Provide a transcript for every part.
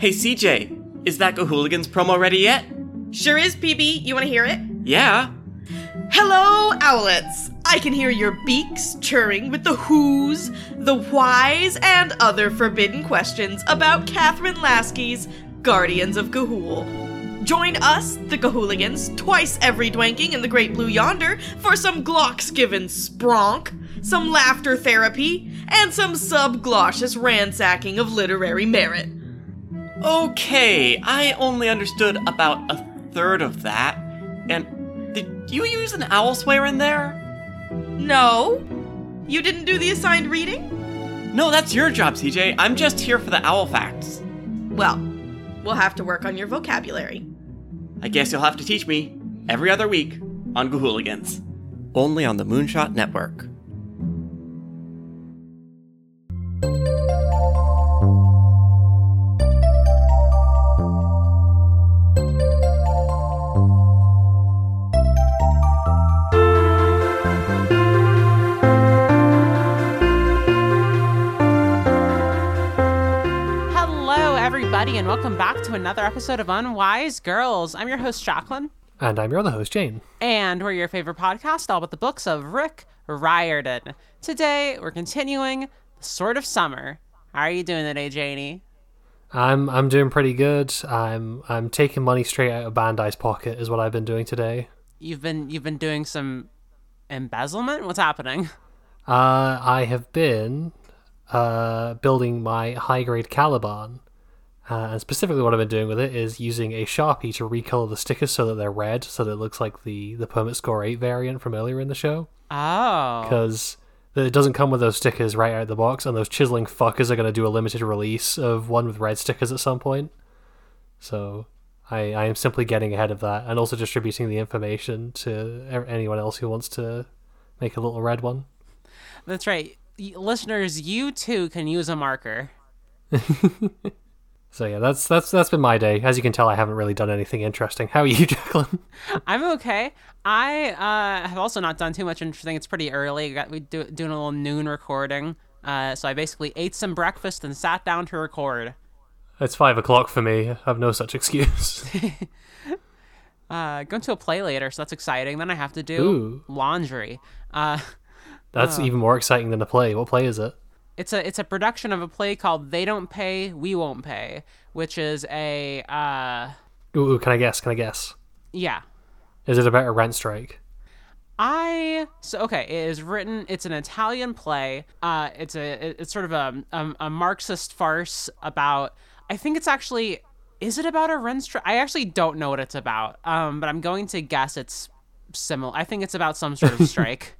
Hey CJ, is that Gahooligans promo ready yet? Sure is, PB. You want to hear it? Yeah. Hello, owlets. I can hear your beaks churring with the who's, the whys, and other forbidden questions about Catherine Lasky's Guardians of Gahool. Join us, the Gahooligans, twice every dwanking in the Great Blue Yonder for some Glocks-given spronk, some laughter therapy, and some sub-glossus ransacking of literary merit. Okay, I only understood about a third of that. And did you use an owl swear in there? No. You didn't do the assigned reading? No, that's your job, CJ. I'm just here for the owl facts. Well, we'll have to work on your vocabulary. I guess you'll have to teach me every other week on Gahooligans. Only on the Moonshot Network. And welcome back to another episode of Unwise Girls. I'm your host, Jacqueline. And I'm your other host, Jane. And we're your favorite podcast, all about the books of Rick Riordan. Today, we're continuing The Sword of Summer. How are you doing today, Janie? I'm doing pretty good. I'm taking money straight out of Bandai's pocket is what I've been doing today. You've been doing some embezzlement? What's happening? I have been building my high-grade Caliban. And specifically what I've been doing with it is using a Sharpie to recolor the stickers so that they're red, so that it looks like the Permit Score 8 variant from earlier in the show. Oh. Because it doesn't come with those stickers right out of the box, and those chiseling fuckers are going to do a limited release of one with red stickers at some point. So I am simply getting ahead of that, and also distributing the information to anyone else who wants to make a little red one. That's right. Listeners, you too can use a marker. So yeah, that's been my day. As you can tell, I haven't really done anything interesting. How are you, Jacqueline? I'm okay. I have also not done too much interesting. It's pretty early. We're doing a little noon recording. So I basically ate some breakfast and sat down to record. It's 5 o'clock for me. I have no such excuse. Going to a play later, so that's exciting. Then I have to do laundry. That's even more exciting than a play. What play is it? It's a production of a play called They Don't Pay, We Won't Pay, which is a... Ooh, can I guess? Yeah. Is it about a rent strike? It is written... It's an Italian play. It's sort of a Marxist farce about... I think it's actually... Is it about a rent strike? I actually don't know what it's about, but I'm going to guess it's similar. I think it's about some sort of strike.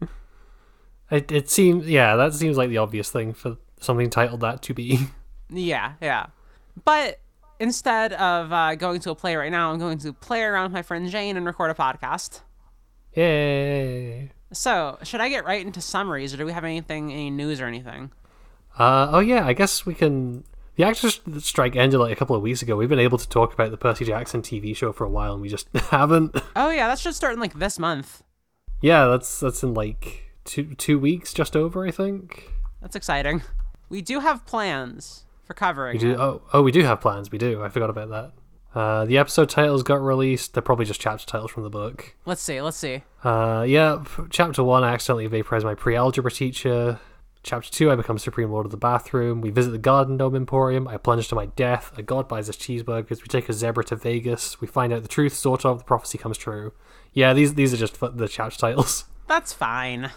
It seems, yeah, that seems like the obvious thing for something titled that to be. Yeah. But instead of going to a play right now, I'm going to play around with my friend Jane and record a podcast. Yay. So, should I get right into summaries, or do we have any news or anything? I guess we can... The actors' strike ended like a couple of weeks ago. We've been able to talk about the Percy Jackson TV show for a while, and we just haven't. Oh, yeah, that should start in, like, this month. Yeah, that's in, like... Two weeks, just over, I think. That's exciting. We do have plans for covering it. We do have plans. We do. I forgot about that. The episode titles got released. They're probably just chapter titles from the book. Let's see. Chapter 1, I accidentally vaporized my pre-algebra teacher. Chapter 2, I become Supreme Lord of the Bathroom. We visit the Garden Gnome Emporium. I plunge to my death. A god buys us cheeseburgers. We take a zebra to Vegas. We find out the truth, sort of. The prophecy comes true. Yeah, these are just the chapter titles. That's fine.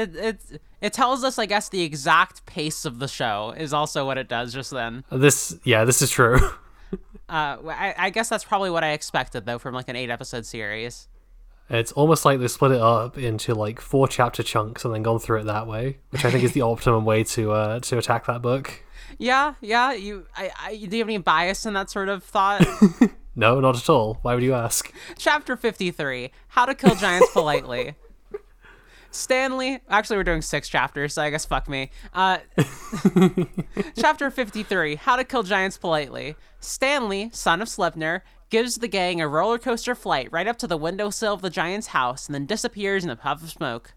it tells us, I guess, the exact pace of the show is also what it does just then. This is true. I guess that's probably what I expected, though, from like an 8-episode series. It's almost like they split it up into like 4-chapter chunks and then gone through it that way, which I think is the optimum way to attack that book. Yeah. Do you have any bias in that sort of thought? No, not at all. Why would you ask? Chapter 53: How to Kill Giants Politely. Stanley, actually we're doing 6 chapters, so I guess fuck me. Chapter 53, How to Kill Giants Politely. Stanley, son of Slipner, gives the gang a roller coaster flight right up to the windowsill of the giant's house and then disappears in a puff of smoke.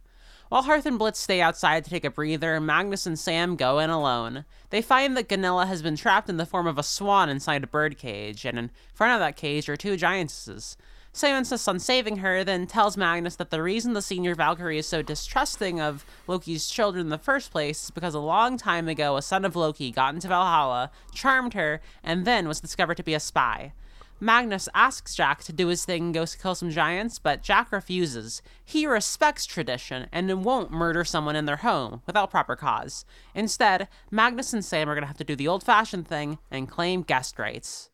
While Hearth and Blitz stay outside to take a breather, Magnus and Sam go in alone. They find that Gunilla has been trapped in the form of a swan inside a birdcage, and in front of that cage are two giantesses. Sam insists on saving her, then tells Magnus that the reason the senior Valkyrie is so distrusting of Loki's children in the first place is because a long time ago a son of Loki got into Valhalla, charmed her, and then was discovered to be a spy. Magnus asks Jack to do his thing and go kill some giants, but Jack refuses. He respects tradition and won't murder someone in their home without proper cause. Instead, Magnus and Sam are going to have to do the old-fashioned thing and claim guest rights.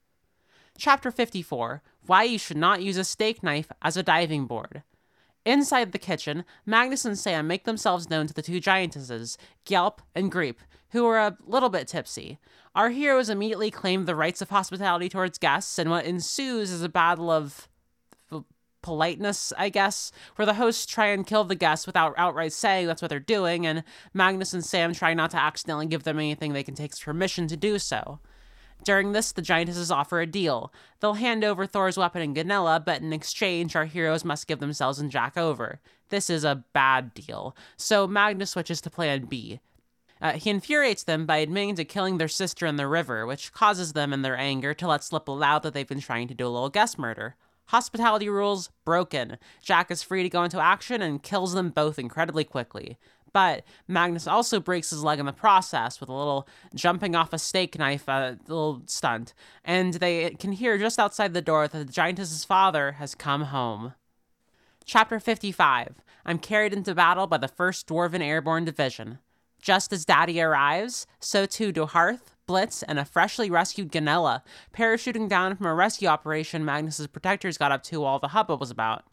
Chapter 54, Why You Should Not Use a Steak Knife as a Diving Board. Inside the kitchen, Magnus and Sam make themselves known to the two giantesses, Gelp and Greep, who are a little bit tipsy. Our heroes immediately claim the rights of hospitality towards guests, and what ensues is a battle of politeness, I guess, where the hosts try and kill the guests without outright saying that's what they're doing, and Magnus and Sam try not to accidentally give them anything they can take permission to do so. During this, the giantesses offer a deal. They'll hand over Thor's weapon and Gunilla, but in exchange, our heroes must give themselves and Jack over. This is a bad deal, so Magnus switches to plan B. He infuriates them by admitting to killing their sister in the river, which causes them, in their anger, to let slip aloud that they've been trying to do a little guest murder. Hospitality rules broken. Jack is free to go into action and kills them both incredibly quickly. But Magnus also breaks his leg in the process with a little jumping off a steak knife, little stunt. And they can hear just outside the door that the giantess's father has come home. Chapter 55. I'm carried into battle by the 1st Dwarven Airborne Division. Just as Daddy arrives, so too do Hearth, Blitz, and a freshly rescued Gunilla, parachuting down from a rescue operation Magnus's protectors got up to while the hubbub was about.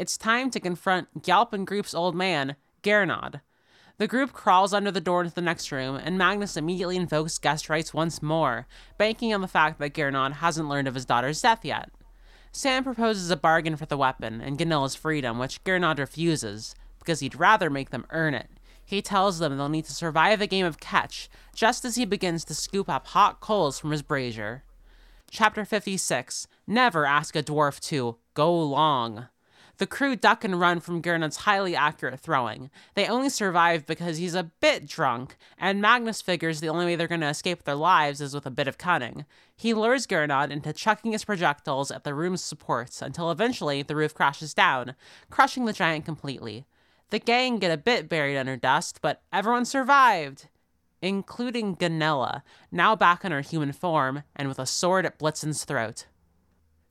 It's time to confront Gelp and Group's old man, Geirrod. The group crawls under the door into the next room, and Magnus immediately invokes guest rights once more, banking on the fact that Geirrod hasn't learned of his daughter's death yet. Sam proposes a bargain for the weapon and Gunilla's freedom, which Geirrod refuses, because he'd rather make them earn it. He tells them they'll need to survive a game of catch, just as he begins to scoop up hot coals from his brazier. Chapter 56. Never ask a dwarf to go long. The crew duck and run from Geirrod's highly accurate throwing. They only survive because he's a bit drunk, and Magnus figures the only way they're going to escape their lives is with a bit of cunning. He lures Geirrod into chucking his projectiles at the room's supports until eventually the roof crashes down, crushing the giant completely. The gang get a bit buried under dust, but everyone survived, including Gunilla, now back in her human form and with a sword at Blitzen's throat.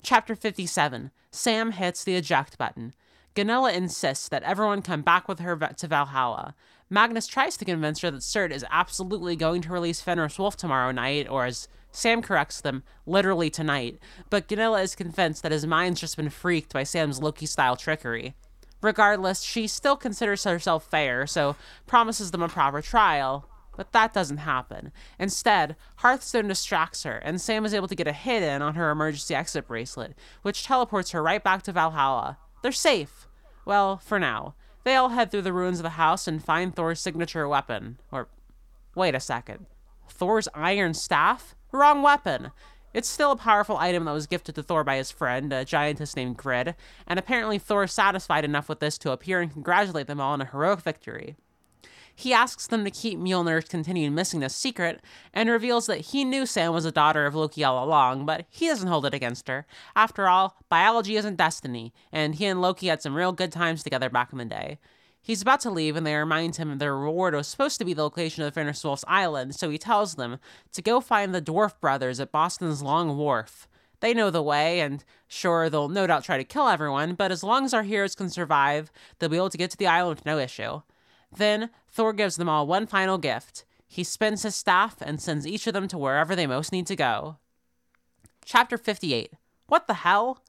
Chapter 57. Sam hits the eject button. Gunilla insists that everyone come back with her to Valhalla. Magnus tries to convince her that Surt is absolutely going to release Fenris Wolf tomorrow night, or as Sam corrects them, literally tonight, but Gunilla is convinced that his mind's just been freaked by Sam's Loki-style trickery. Regardless, she still considers herself fair, so promises them a proper trial, but that doesn't happen. Instead, Hearthstone distracts her, and Sam is able to get a hit in on her emergency exit bracelet, which teleports her right back to Valhalla. They're safe. Well, for now. They all head through the ruins of the house and find Thor's signature weapon. Or, wait a second. Thor's iron staff? Wrong weapon. It's still a powerful item that was gifted to Thor by his friend, a giantess named Grid, and apparently Thor is satisfied enough with this to appear and congratulate them all on a heroic victory. He asks them to keep Mjolnir's continued missingness secret, and reveals that he knew Sam was a daughter of Loki all along, but he doesn't hold it against her. After all, biology isn't destiny, and he and Loki had some real good times together back in the day. He's about to leave, and they remind him their reward was supposed to be the location of Fenris Wolf's island, so he tells them to go find the Dwarf Brothers at Boston's Long Wharf. They know the way, and sure, they'll no doubt try to kill everyone, but as long as our heroes can survive, they'll be able to get to the island with no issue. Then, Thor gives them all one final gift. He spins his staff and sends each of them to wherever they most need to go. Chapter 58. What the hell?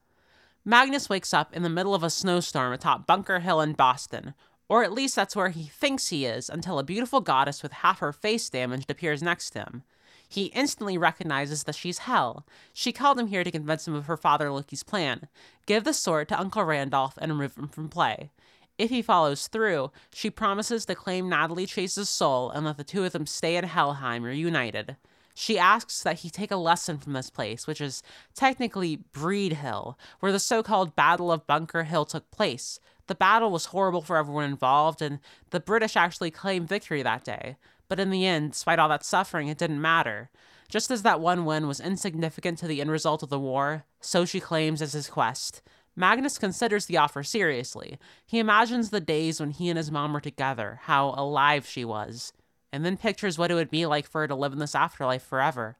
Magnus wakes up in the middle of a snowstorm atop Bunker Hill in Boston. Or at least that's where he thinks he is, until a beautiful goddess with half her face damaged appears next to him. He instantly recognizes that she's Hel. She called him here to convince him of her father Loki's plan. Give the sword to Uncle Randolph and remove him from play. If he follows through, she promises to claim Natalie Chase's soul and let the two of them stay in Helheim reunited. She asks that he take a lesson from this place, which is technically Breed Hill, where the so-called Battle of Bunker Hill took place. The battle was horrible for everyone involved, and the British actually claimed victory that day. But in the end, despite all that suffering, it didn't matter. Just as that one win was insignificant to the end result of the war, so she claims as his quest. Magnus considers the offer seriously. He imagines the days when he and his mom were together, how alive she was, and then pictures what it would be like for her to live in this afterlife forever.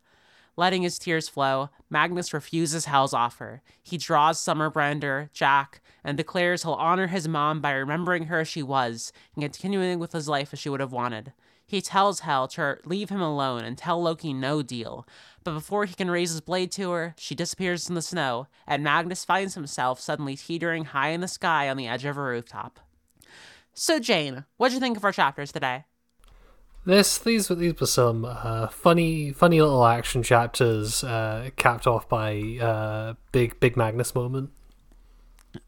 Letting his tears flow, Magnus refuses Hel's offer. He draws Summerbrander, Jack, and declares he'll honor his mom by remembering her as she was and continuing with his life as she would have wanted. He tells Hel to leave him alone and tell Loki no deal, but before he can raise his blade to her, she disappears in the snow, and Magnus finds himself suddenly teetering high in the sky on the edge of a rooftop. So Jane, what'd you think of our chapters today? These were some funny little action chapters, capped off by big Magnus moment.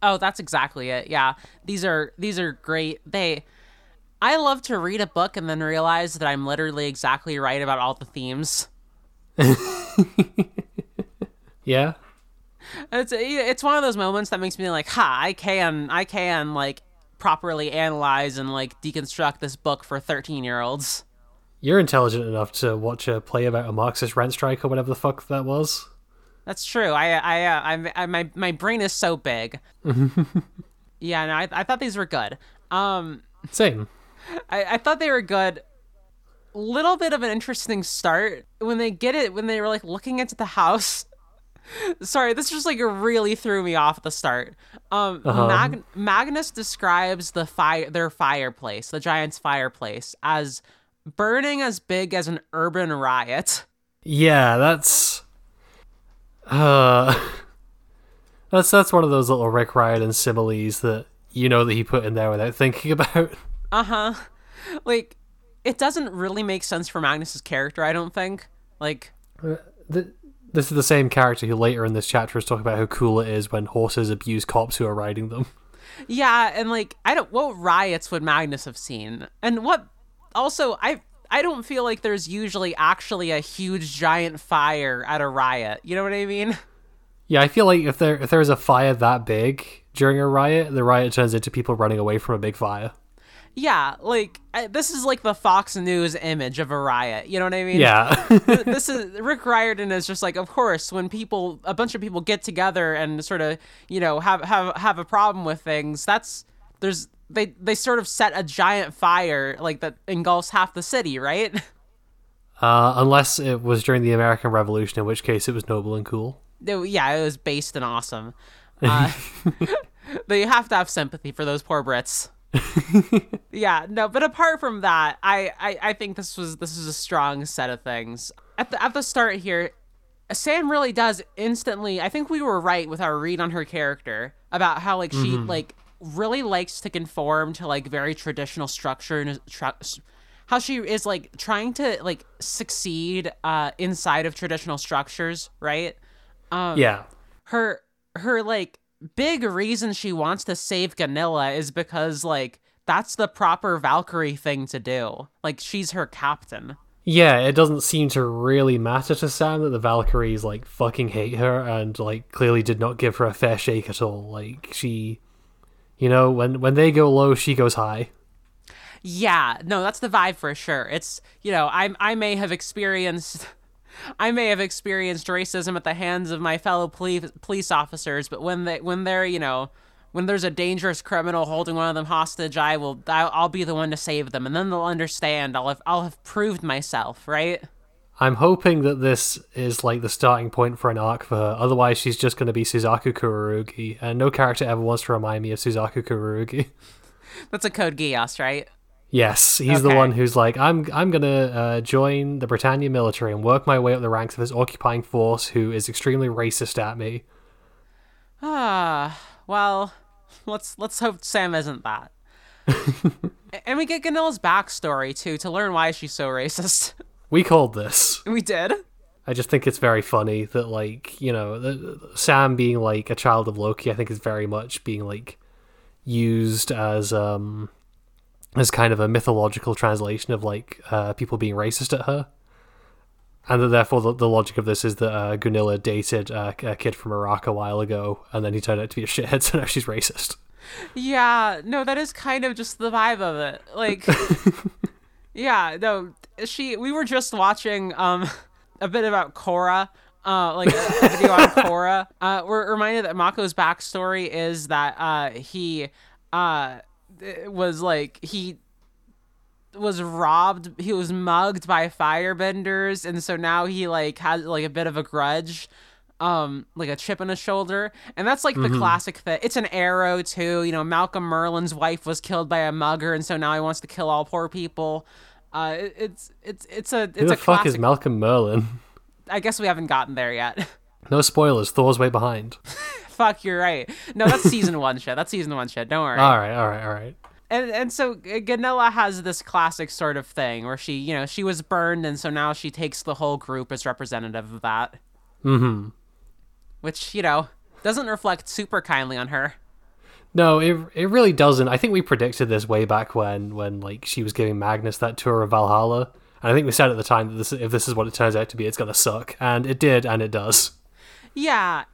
Oh, that's exactly it. Yeah, these are great. I love to read a book and then realize that I'm literally exactly right about all the themes. Yeah. It's one of those moments that makes me like, ha, I can like properly analyze and like deconstruct this book for 13-year-olds. You're intelligent enough to watch a play about a Marxist rant strike or whatever the fuck that was. That's true. My brain is so big. Yeah, no, I thought these were good. Same. I thought they were good. Little bit of an interesting start when they were like looking into the house. Sorry, this just like really threw me off at the start. Magnus describes their fireplace, the giant's fireplace, as burning as big as an urban riot. Yeah, that's one of those little Rick Riordan similes that you know that he put in there without thinking about. Like, it doesn't really make sense for Magnus's character, I don't think. Like, this is the same character who later in this chapter is talking about how cool it is when horses abuse cops who are riding them. Yeah, and like, what riots would Magnus have seen? And I don't feel like there's usually actually a huge giant fire at a riot. You know what I mean? Yeah, I feel like if there is a fire that big during a riot, the riot turns into people running away from a big fire. Yeah, like, this is like the Fox News image of a riot, you know what I mean? Yeah. This is, Rick Riordan is just like, of course, when a bunch of people get together and sort of, you know, have a problem with things, they sort of set a giant fire, like, that engulfs half the city, right? Unless it was during the American Revolution, in which case it was noble and cool. Yeah, it was based and awesome. But you have to have sympathy for those poor Brits. Yeah, no, but apart from that, I think this was a strong set of things. At the start here, Sam really does instantly, I think we were right with our read on her character about how like she like really likes to conform to like very traditional structure and how she is like trying to like succeed inside of traditional structures, right? Yeah. Her like big reason she wants to save Gunilla is because like that's the proper Valkyrie thing to do. Like, she's her captain. Yeah, it doesn't seem to really matter to Sam that the Valkyries like fucking hate her and like clearly did not give her a fair shake at all. Like, she, you know, when they go low, she goes high. Yeah, no, that's the vibe for sure. It's, you know, I may have experienced racism at the hands of my fellow police officers, but when there's a dangerous criminal holding one of them hostage, I'll be the one to save them, and then they'll understand. I'll have proved myself, right? I'm hoping that this is like the starting point for an arc for her. Otherwise, she's just going to be Suzaku Kururugi, and no character ever wants to remind me of Suzaku Kururugi. That's a Code Geass, right? Yes, he's okay. The one who's like, I'm going to join the Britannia military and work my way up the ranks of this occupying force who is extremely racist at me. Well, let's hope Sam isn't that. And we get Gunilla's backstory, too, to learn why she's so racist. We called this. We did. I just think it's very funny that, like, you know, Sam being, like, a child of Loki, I think is very much being, like, used as kind of a mythological translation of like people being racist at her, and that therefore the logic of this is that Gunilla dated a kid from Iraq a while ago, and then he turned out to be a shithead, so now she's racist. Yeah, no, that is kind of just the vibe of it. Like, yeah, no, we were just watching a bit about Korra, like a video on Korra. We're reminded that Mako's backstory is that he was robbed, he was mugged by firebenders, and so now he like has like a bit of a grudge, like a chip on his shoulder, and that's like the classic thing. It's an arrow too, you know. Malcolm Merlin's wife was killed by a mugger, and so now he wants to kill all poor people. It's a classic. Who the fuck is Malcolm Merlin? I guess we haven't gotten there yet. No spoilers. Thor's way behind. Fuck, you're right. No, that's season one shit. Don't worry. All right. And so Gunilla has this classic sort of thing where she, you know, she was burned, and so now she takes the whole group as representative of that. Mm-hmm. Which, you know, doesn't reflect super kindly on her. No, it really doesn't. I think we predicted this way back when like she was giving Magnus that tour of Valhalla, and I think we said at the time that if this is what it turns out to be, it's gonna suck, and it did, and it does. Yeah,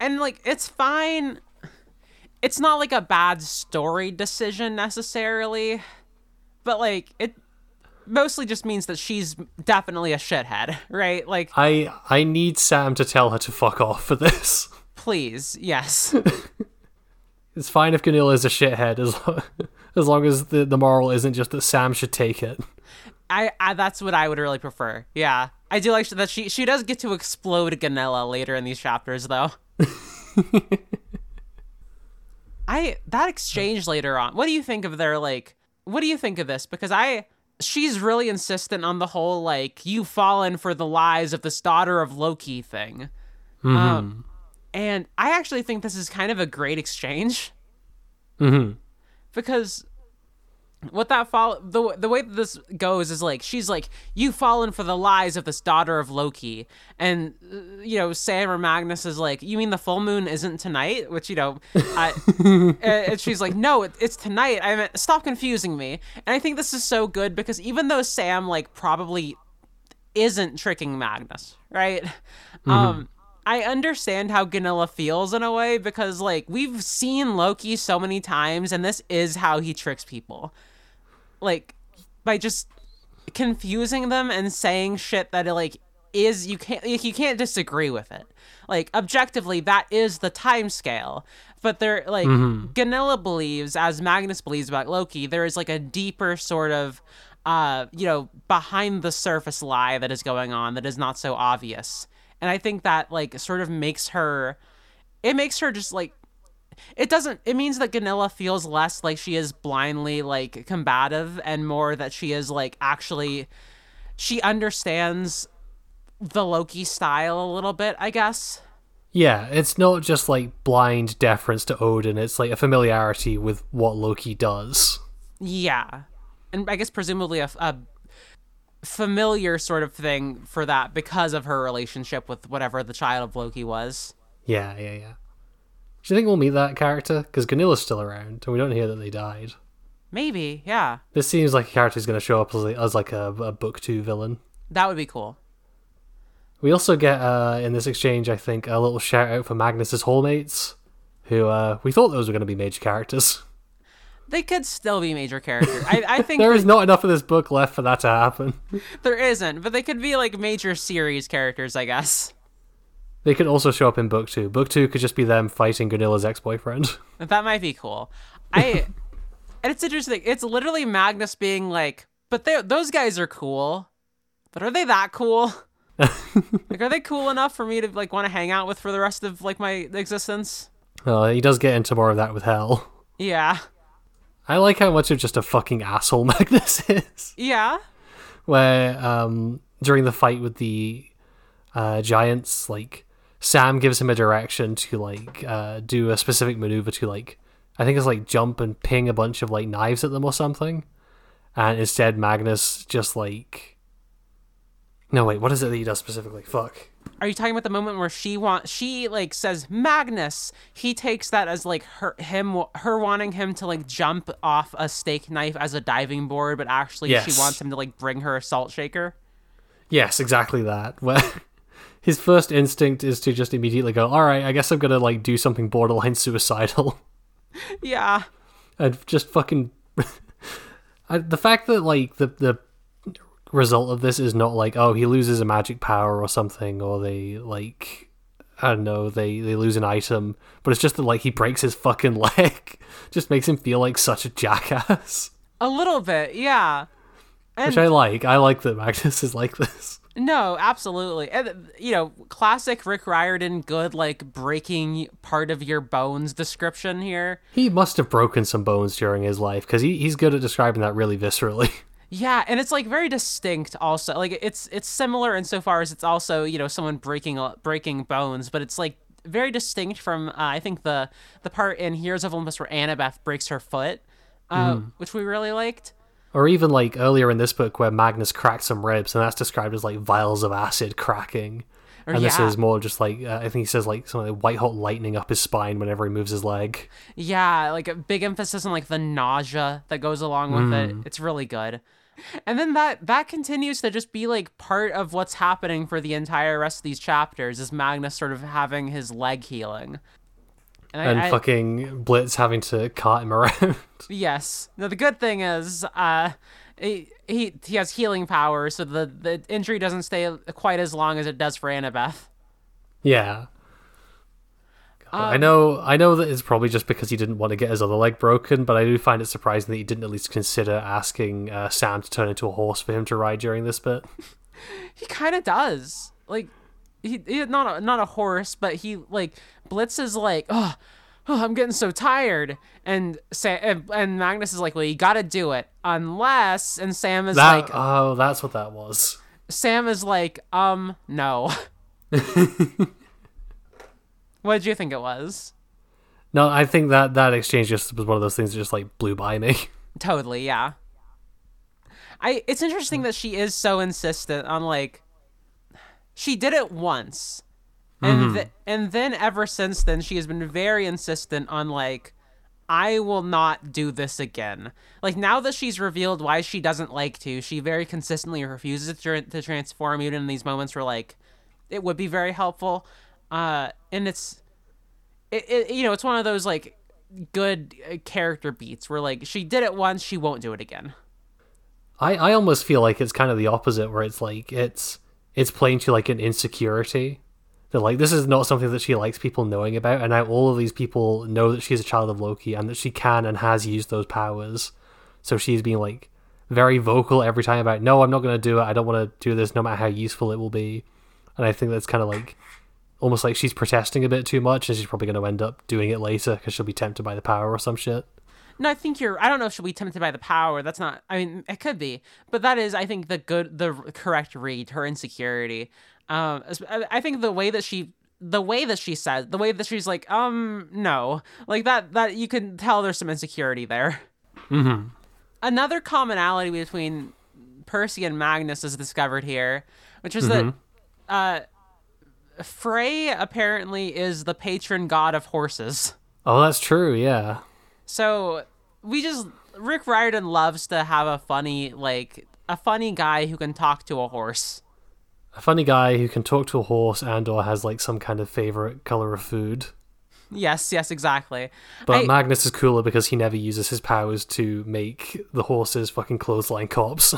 and like it's fine. It's not like a bad story decision necessarily, but like it mostly just means that she's definitely a shithead, right? Like I need Sam to tell her to fuck off for this. Please, yes. It's fine if Gunilla is a shithead as long as the moral isn't just that Sam should take it. I that's what I would really prefer. Yeah, I do like that she does get to explode Gunilla later in these chapters though. That exchange later on. What do you think of their like? What do you think of this? Because she's really insistent on the whole like you've fallen for the lies of this daughter of Loki thing, and I actually think this is kind of a great exchange, because what that the way that this goes is like she's like you've fallen for the lies of this daughter of Loki, and you know Sam or Magnus is like, you mean the full moon isn't tonight? Which, you know, and she's like, no, it's tonight. I mean, stop confusing me. And I think this is so good because even though Sam like probably isn't tricking Magnus, right? I understand how Gunilla feels in a way because like we've seen Loki so many times, and this is how he tricks people, like by just confusing them and saying shit that it, like is you can't disagree with it. Like objectively, that is the time scale. But they're like Gunilla believes, as Magnus believes about Loki, there is like a deeper sort of you know behind the surface lie that is going on that is not so obvious. And I think that like sort of makes her just like, it means that Gunilla feels less like she is blindly like combative and more that she is like, actually, she understands the Loki style a little bit, I guess. Yeah. It's not just like blind deference to Odin. It's like a familiarity with what Loki does. Yeah. And I guess presumably a familiar sort of thing for that because of her relationship with whatever the child of Loki was. Yeah. Do you think we'll meet that character? Because Gunilla's still around, and we don't hear that they died. Maybe, yeah. This seems like a character who's going to show up as like a book 2 villain. That would be cool. We also get, in this exchange, I think, a little shout-out for Magnus's hallmates, who we thought those were going to be major characters. They could still be major characters. I think there is not enough of this book left for that to happen. There isn't, but they could be like major series characters, I guess. They could also show up in book 2. Book 2 could just be them fighting Gunilla's ex-boyfriend. That might be cool. And it's interesting. It's literally Magnus being like, but those guys are cool, but are they that cool? Like, are they cool enough for me to like want to hang out with for the rest of like my existence? Well, he does get into more of that with Hel. Yeah. I like how much of just a fucking asshole Magnus is. Yeah. Where during the fight with the giants, like Sam gives him a direction to like do a specific maneuver to like, I think it's like jump and ping a bunch of like knives at them or something. And instead Magnus just like, no wait, what is it that he does specifically? Fuck. Are you talking about the moment where she like says Magnus? He takes that as like her wanting him to like jump off a steak knife as a diving board, but actually yes. She wants him to like bring her a salt shaker. Yes, exactly that. Where his first instinct is to just immediately go, all right, I guess I'm gonna like do something borderline suicidal. Yeah. I'd just fucking... the fact that, like, the result of this is not like, oh, he loses a magic power or something, or they, like... I don't know, they lose an item, but it's just that, like, he breaks his fucking leg. Just makes him feel like such a jackass. A little bit, yeah. And which I like. I like that Magnus is like this. No, absolutely. And, you know, classic Rick Riordan, good, like, breaking part of your bones description here. He must have broken some bones during his life, because he's good at describing that really viscerally. Yeah, and it's, like, very distinct also. Like, it's similar insofar as it's also, you know, someone breaking bones, but it's, like, very distinct from, I think, the part in Heroes of Olympus where Annabeth breaks her foot, which we really liked. Or even, like, earlier in this book where Magnus cracked some ribs, and that's described as, like, vials of acid cracking. Or, and this is more just, like, I think he says, like, something like white-hot lightning up his spine whenever he moves his leg. Yeah, like, a big emphasis on, like, the nausea that goes along with it. It's really good. And then that continues to just be, like, part of what's happening for the entire rest of these chapters is Magnus sort of having his leg healing. And fucking Blitz having to cart him around. Yes. Now, the good thing is he has healing power, so the injury doesn't stay quite as long as it does for Annabeth. Yeah. I know that it's probably just because he didn't want to get his other leg broken, but I do find it surprising that he didn't at least consider asking Sam to turn into a horse for him to ride during this bit. He kind of does. Like, he not a horse, but he, like, Blitz is like, oh, I'm getting so tired. And Sam, and Magnus is like, well, you gotta do it. Unless, and Sam is that, like... Oh, that's what that was. Sam is like, no. What did you think it was? No, I think that exchange just was one of those things that just, like, blew by me. Totally, yeah. It's interesting that she is so insistent on, like... She did it once. And then ever since then, she has been very insistent on, like, I will not do this again. Like, now that she's revealed why she doesn't like to, she very consistently refuses to transform, even in these moments where, like, it would be very helpful. And it's you know, it's one of those, like, good character beats where, like, she did it once, she won't do it again. I almost feel like it's kind of the opposite, where it's, like, it's playing to, like, an insecurity. That, like, this is not something that she likes people knowing about, and now all of these people know that she's a child of Loki and that she can and has used those powers. So she's being, like, very vocal every time about, no, I'm not going to do it, I don't want to do this, no matter how useful it will be. And I think that's kind of, like... almost like she's protesting a bit too much, and she's probably going to end up doing it later because she'll be tempted by the power or some shit. No, I think I don't know if she'll be tempted by the power. That's not... I mean, it could be. But that is, I think, the correct read, her insecurity. I think the way that she's like, no. Like, that you can tell there's some insecurity there. Mm-hmm. Another commonality between Percy and Magnus is discovered here, which is that... Frey apparently is the patron god of horses. Oh, that's true, yeah. So Rick Riordan loves to have a funny guy who can talk to a horse. A funny guy who can talk to a horse and or has, like, some kind of favorite color of food. Yes, exactly. But Magnus is cooler because he never uses his powers to make the horses fucking clothesline cops.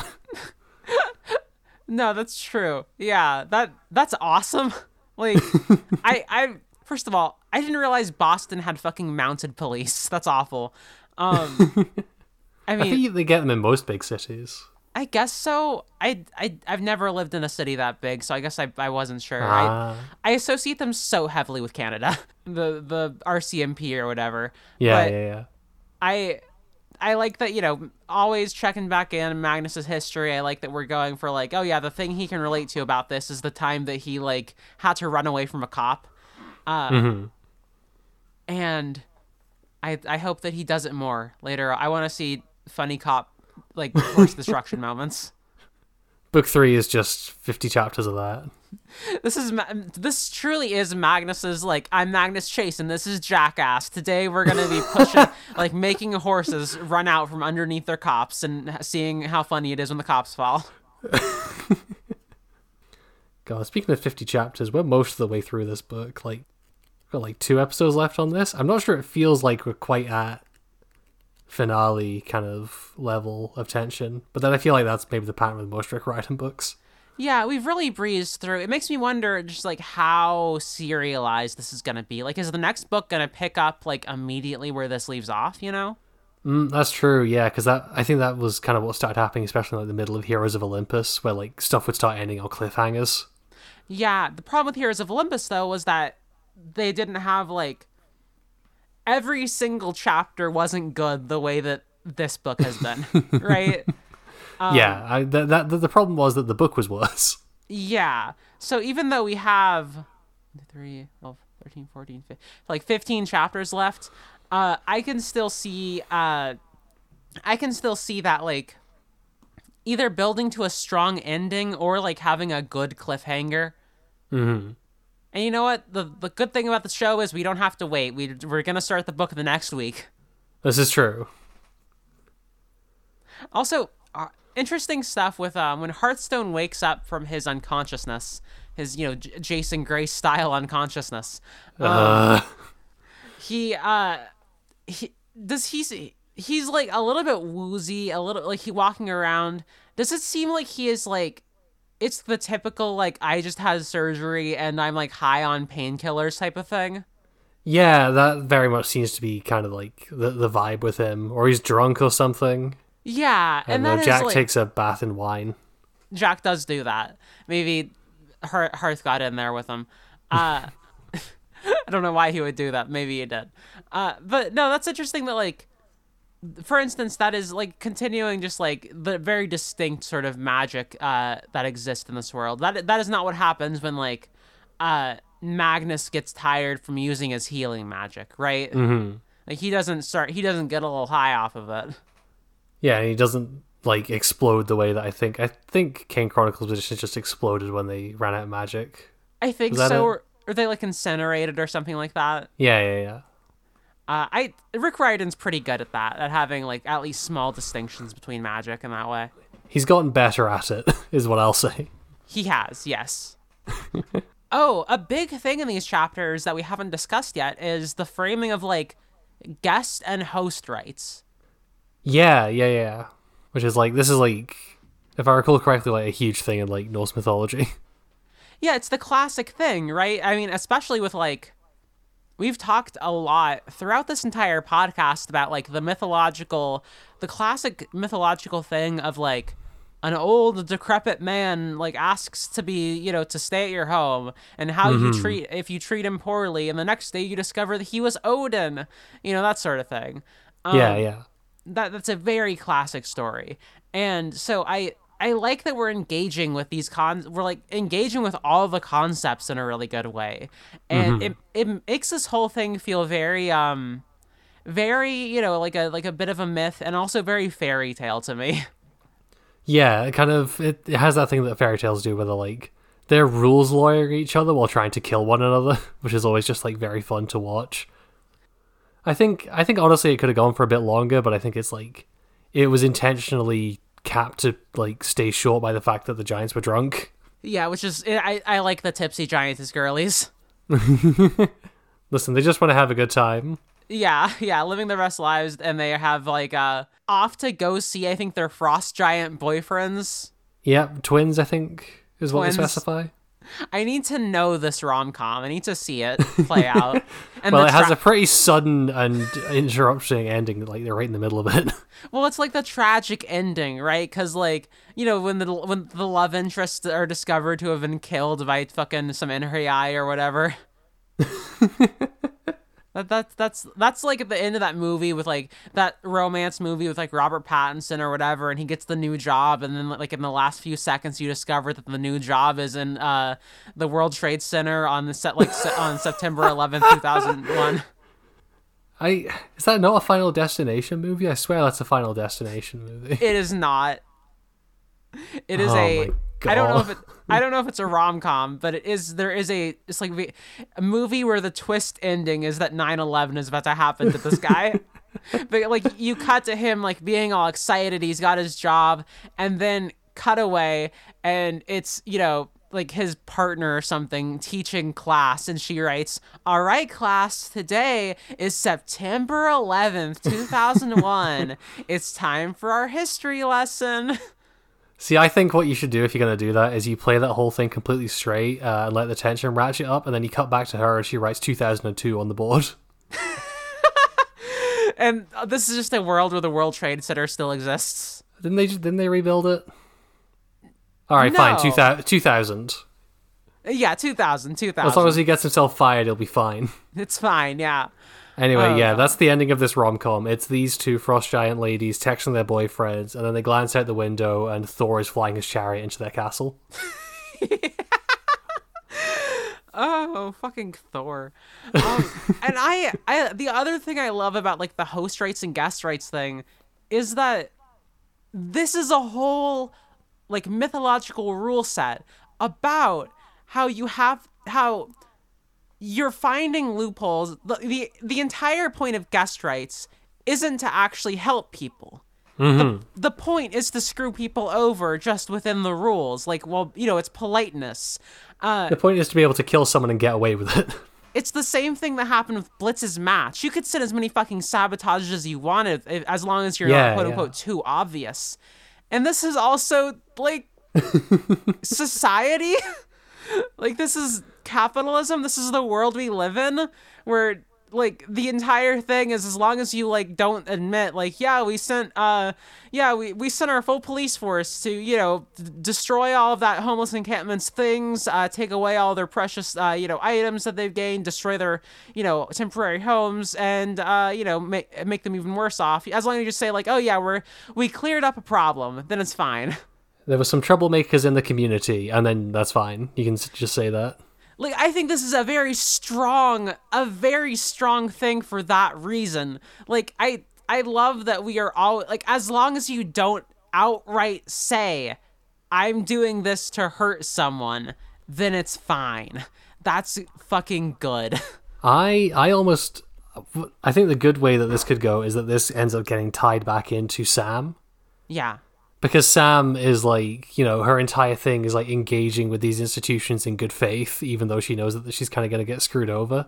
No, that's true. Yeah, that's awesome. Like, I first of all, I didn't realize Boston had fucking mounted police. That's awful. I mean, I think they get them in most big cities. I guess so. I've never lived in a city that big, so I guess I wasn't sure. I associate them so heavily with Canada, the RCMP or whatever. Yeah, but yeah. I like that, you know, always checking back in Magnus's history. I like that we're going for, like, oh yeah, the thing he can relate to about this is the time that he, like, had to run away from a cop. And I hope that he does it more later. I want to see funny cop, like, horse destruction moments. Book 3 is just 50 chapters of that. This truly is Magnus's, like, I'm Magnus Chase and this is Jackass. Today we're going to be pushing, like, making horses run out from underneath their cops and seeing how funny it is when the cops fall. God, speaking of 50 chapters, we're most of the way through this book. Like, got like 2 episodes left on this. I'm not sure, it feels like we're quite at finale kind of level of tension, but then I feel like that's maybe the pattern with most Rick Riordan books. Yeah, we've really breezed through. It makes me wonder just like how serialized this is going to be. Like, is the next book going to pick up like immediately where this leaves off, you know? That's true, yeah, because I think that was kind of what started happening, especially in like the middle of Heroes of Olympus, where like stuff would start ending on cliffhangers. Yeah, the problem with Heroes of Olympus, though, was that they didn't have like... every single chapter wasn't good the way that this book has been, right? Yeah, the problem was that the book was worse. Yeah. So even though we have 3, 12, 13, 14, 15, like 15 chapters left, I can still see that like either building to a strong ending or like having a good cliffhanger. Mm-hmm. And you know what? The good thing about the show is we don't have to wait. We're going to start the book the next week. This is true. Also, interesting stuff with when Hearthstone wakes up from his unconsciousness, his, you know, Jason Gray style unconsciousness. He's like a little bit woozy, a little like he walking around. Does it seem like he is like, it's the typical like I just had surgery and I'm like high on painkillers type of thing? Yeah, that very much seems to be kind of like the vibe with him, or he's drunk or something. Yeah, and then Jack takes a bath in wine. Jack does do that. Maybe Hearth got in there with him. I don't know why he would do that. Maybe he did. But no, that's interesting that, like, for instance, that is, like, continuing just, like, the very distinct sort of magic that exists in this world. That is not what happens when, like, Magnus gets tired from using his healing magic, right? Mm-hmm. Like, he doesn't get a little high off of it. Yeah, and he doesn't, like, explode the way that I think Kane Chronicles Edition just exploded when they ran out of magic. I think so, or they, like, incinerated or something like that. Yeah. Rick Riordan's pretty good at that, at having, like, at least small distinctions between magic in that way. He's gotten better at it, is what I'll say. He has, yes. Oh, a big thing in these chapters that we haven't discussed yet is the framing of, like, guest and host rights. Yeah. Which is like, this is like, if I recall correctly, like a huge thing in like Norse mythology. Yeah, it's the classic thing, right? I mean, especially with like, we've talked a lot throughout this entire podcast about like the classic mythological thing of like an old decrepit man like asks to be, you know, to stay at your home, and how mm-hmm. if you treat him poorly and the next day you discover that he was Odin, you know, that sort of thing. Yeah. That's a very classic story. And so I like that we're engaging with these we're like engaging with all the concepts in a really good way. And mm-hmm. it makes this whole thing feel very very, you know, like a bit of a myth, and also very fairy tale to me. Yeah, it kind of it has that thing that fairy tales do where they're like they're rules lawyering each other while trying to kill one another, which is always just like very fun to watch. I think honestly it could have gone for a bit longer, but I think it's like it was intentionally capped to like stay short by the fact that the giants were drunk. Yeah, which is I like the tipsy giants as girlies. Listen, they just want to have a good time. Yeah, living their best lives, and they have like off to go see I think their frost giant boyfriends. Yeah, twins I think is what they specify. I need to know this rom-com. I need to see it play out. And well, it has a pretty sudden and interrupting ending. Like, they're right in the middle of it. Well, it's like the tragic ending, right? Because, like, you know, when the love interests are discovered to have been killed by fucking some inheri or whatever. That's like at the end of that movie with like that romance movie with like Robert Pattinson or whatever, and he gets the new job, and then like in the last few seconds you discover that the new job is in the World Trade Center on the set like on September 11th, 2001. Is that not a Final Destination movie? I swear that's a Final Destination movie. It is not. It is a. I don't know if it's a rom-com, but it is. There is it's like a movie where the twist ending is that 9/11 is about to happen to this guy. But like you cut to him like being all excited, he's got his job, and then cut away, and it's, you know, like his partner or something teaching class, and she writes, "All right, class, today is September 11th, 2001. It's time for our history lesson." See, I think what you should do if you're going to do that is you play that whole thing completely straight and let the tension ratchet up, and then you cut back to her and she writes 2002 on the board. And this is just a world where the World Trade Center still exists. Didn't they rebuild it? All right, no. Fine. 2000. Yeah, 2000. As long as he gets himself fired, he'll be fine. It's fine, yeah. Anyway, that's the ending of this rom-com. It's these two frost giant ladies texting their boyfriends, and then they glance out the window, and Thor is flying his chariot into their castle. Yeah. Oh, fucking Thor. And I the other thing I love about like the host rights and guest rights thing is that this is a whole like mythological rule set about how you're finding loopholes. The entire point of guest rights isn't to actually help people. Mm-hmm. The point is to screw people over just within the rules. Like, well, you know, it's politeness. The point is to be able to kill someone and get away with it. It's the same thing that happened with Blitz's match. You could send as many fucking sabotages as you wanted, as long as you're not, quote-unquote, too obvious. And this is also, like, society. Like, this is capitalism. This is the world we live in, where... like the entire thing is, as long as you like don't admit like, we sent our full police force to, you know, destroy all of that homeless encampment's things, take away all their precious items that they've gained, destroy their, you know, temporary homes, and make them even worse off. As long as you just say like, oh yeah, we cleared up a problem, then it's fine. There were some troublemakers in the community, and then that's fine. You can just say that. Like, I think this is a very strong thing for that reason. Like, I love that we are all, like, as long as you don't outright say, I'm doing this to hurt someone, then it's fine. That's fucking good. I think the good way that this could go is that this ends up getting tied back into Sam. Yeah. Because Sam is like, you know, her entire thing is like engaging with these institutions in good faith, even though she knows that she's kind of going to get screwed over.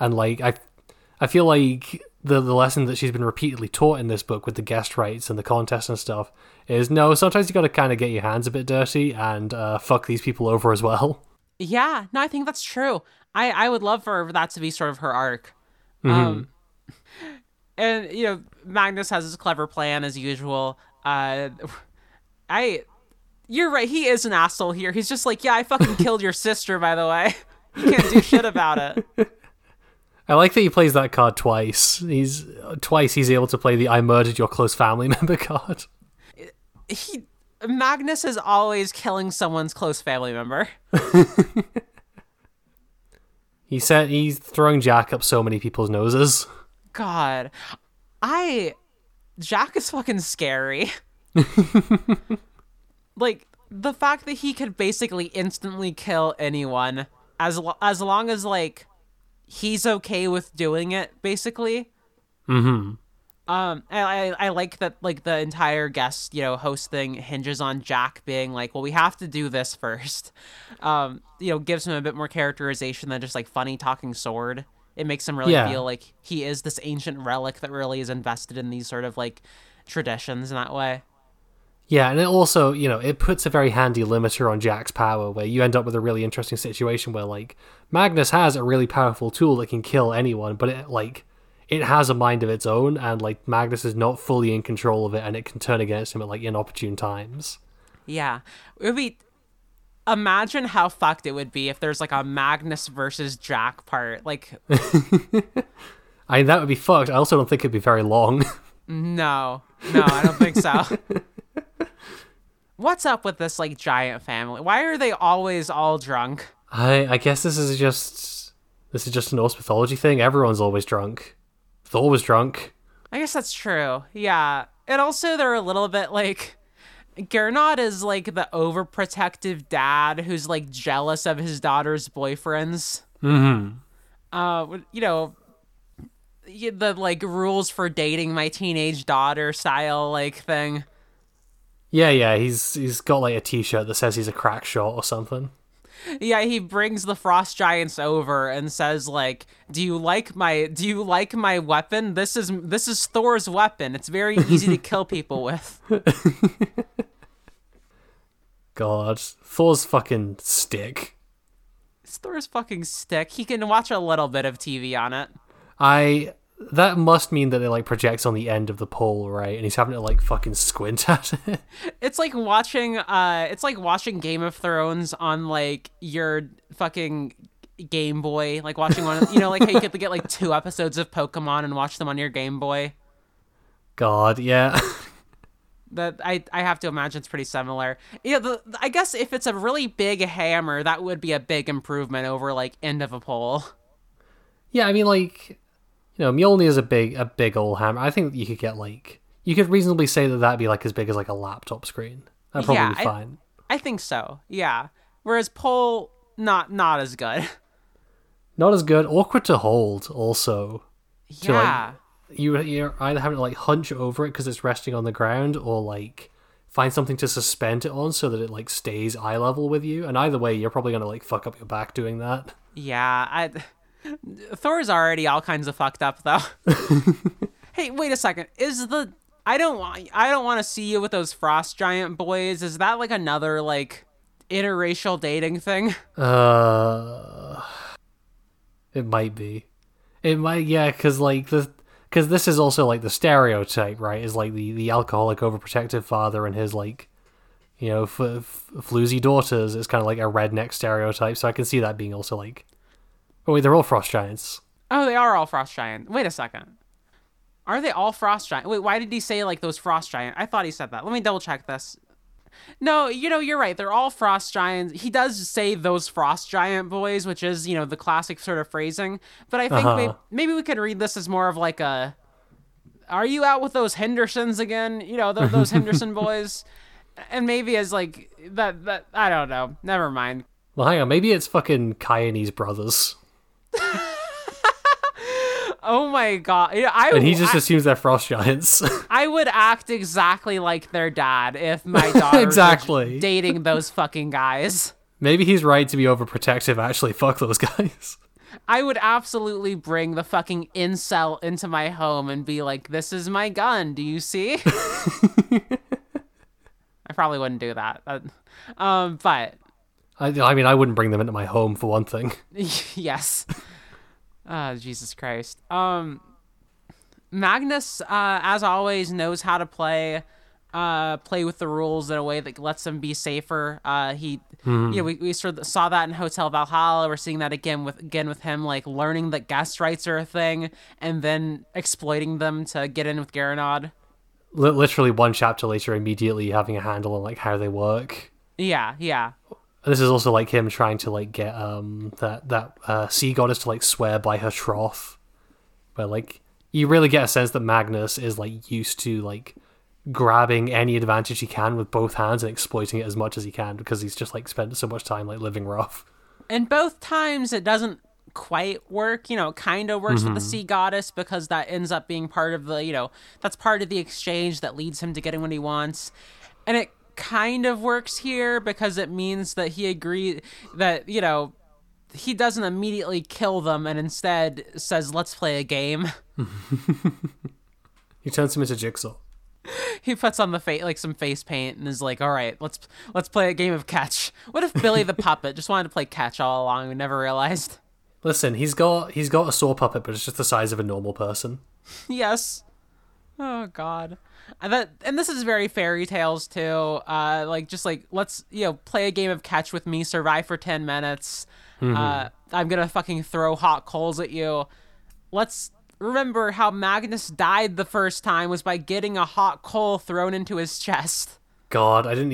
And like, I feel like the lesson that she's been repeatedly taught in this book with the guest rights and the contest and stuff is, no, sometimes you got to kind of get your hands a bit dirty and fuck these people over as well. Yeah, no, I think that's true. I would love for that to be sort of her arc. Mm-hmm. And, you know, Magnus has his clever plan as usual. You're right. He is an asshole here. He's just like, yeah, I fucking killed your sister, by the way. You can't do shit about it. I like that he plays that card twice. He's able to play the I murdered your close family member card. Magnus is always killing someone's close family member. He said he's throwing Jack up so many people's noses. God, Jack is fucking scary. Like, the fact that he could basically instantly kill anyone as long as, like, he's okay with doing it, basically. Mm-hmm. I like that, like, the entire guest, you know, host thing hinges on Jack being like, well, we have to do this first. You know, gives him a bit more characterization than just, like, funny talking sword. It makes him really feel like he is this ancient relic that really is invested in these sort of, like, traditions in that way. Yeah, and it also, you know, it puts a very handy limiter on Jack's power, where you end up with a really interesting situation where, like, Magnus has a really powerful tool that can kill anyone, but it, like, it has a mind of its own, and, like, Magnus is not fully in control of it, and it can turn against him at, like, inopportune times. Yeah. It would be... Imagine how fucked it would be if there's, like, a Magnus versus Jack part. Like, I mean, that would be fucked. I also don't think it'd be very long. No, I don't think so. What's up with this, like, giant family? Why are they always all drunk? I guess this is just a Norse mythology thing. Everyone's always drunk. Thor was drunk. I guess that's true. Yeah, and also they're a little bit like. Geirrod is, like, the overprotective dad who's, like, jealous of his daughter's boyfriends. Mm-hmm. You know, the, like, rules for dating my teenage daughter style, like, thing. Yeah, he's got like a t-shirt that says he's a crack shot or something. Yeah, he brings the frost giants over and says like, "Do you like my weapon? This is Thor's weapon. It's very easy to kill people with." God, Thor's fucking stick. It's Thor's fucking stick. He can watch a little bit of TV on it. That must mean that it like projects on the end of the pole, right? And he's having to like fucking squint at it. It's like watching Game of Thrones on like your fucking Game Boy, like watching one of, you know, like how you could get like 2 episodes of Pokemon and watch them on your Game Boy. God, yeah. That I have to imagine it's pretty similar. Yeah, I guess if it's a really big hammer, that would be a big improvement over like end of a pole. Yeah, I mean like, you know, Mjolnir is a big old hammer. I think you could reasonably say that that'd be like as big as like a laptop screen. That'd probably be fine. I think so. Yeah. Whereas pole, not as good. Not as good. Awkward to hold. Also. Yeah. To, like, you're either having to like hunch over it because it's resting on the ground, or like find something to suspend it on so that it like stays eye level with you. And either way, you're probably gonna like fuck up your back doing that. Yeah. Thor's already all kinds of fucked up though. Hey, wait a second. I don't want to see you with those frost giant boys. Is that like another like interracial dating thing? It might be. It might, yeah, because this is also like the stereotype, right? Is like the alcoholic overprotective father and his like, you know, floozy daughters. It's kind of like a redneck stereotype. So I can see that being also like. Oh, wait, they're all frost giants. Oh, they are all frost giants. Wait a second. Are they all frost giants? Wait, why did he say, like, those frost giants? I thought he said that. Let me double-check this. No, you know, you're right. They're all frost giants. He does say those frost giant boys, which is, you know, the classic sort of phrasing. But I think maybe we could read this as more of, like, a... Are you out with those Hendersons again? You know, those Henderson boys? And maybe as, like, that... I don't know. Never mind. Well, hang on. Maybe it's fucking Kayanese brothers. Oh my god. And he just assumes they're frost giants. I would act exactly like their dad if my daughter was dating those fucking guys. Maybe he's right to be overprotective. Actually, fuck those guys. I would absolutely bring the fucking incel into my home and be like, this is my gun, do you see? I probably wouldn't do that. But I mean, I wouldn't bring them into my home, for one thing. Yes. Jesus Christ. Magnus, as always, knows how to play with the rules in a way that lets him be safer. You know, we sort of saw that in Hotel Valhalla. We're seeing that again with him, like, learning that guest rights are a thing and then exploiting them to get in with Geirrod. Literally one chapter later, immediately having a handle on, like, how they work. Yeah. This is also like him trying to like get that sea goddess to like swear by her troth, where like you really get a sense that Magnus is like used to like grabbing any advantage he can with both hands and exploiting it as much as he can because he's just like spent so much time like living rough. And both times it doesn't quite work, you know. It kind of works with the sea goddess because that ends up being part of the, you know, that's part of the exchange that leads him to getting what he wants, and it kind of works here because it means that he agrees that, you know, he doesn't immediately kill them and instead says, let's play a game. He turns him into Jigsaw. He puts on the some face paint and is like, all right, let's play a game of catch. What if Billy the puppet just wanted to play catch all along and never realized? Listen, he's got a saw puppet, but it's just the size of a normal person. Yes. Oh God. And this is very fairy tales too. Like, just like, let's, you know, play a game of catch with me, survive for 10 minutes. I'm going to fucking throw hot coals at you. Let's remember how Magnus died the first time was by getting a hot coal thrown into his chest. God, I didn't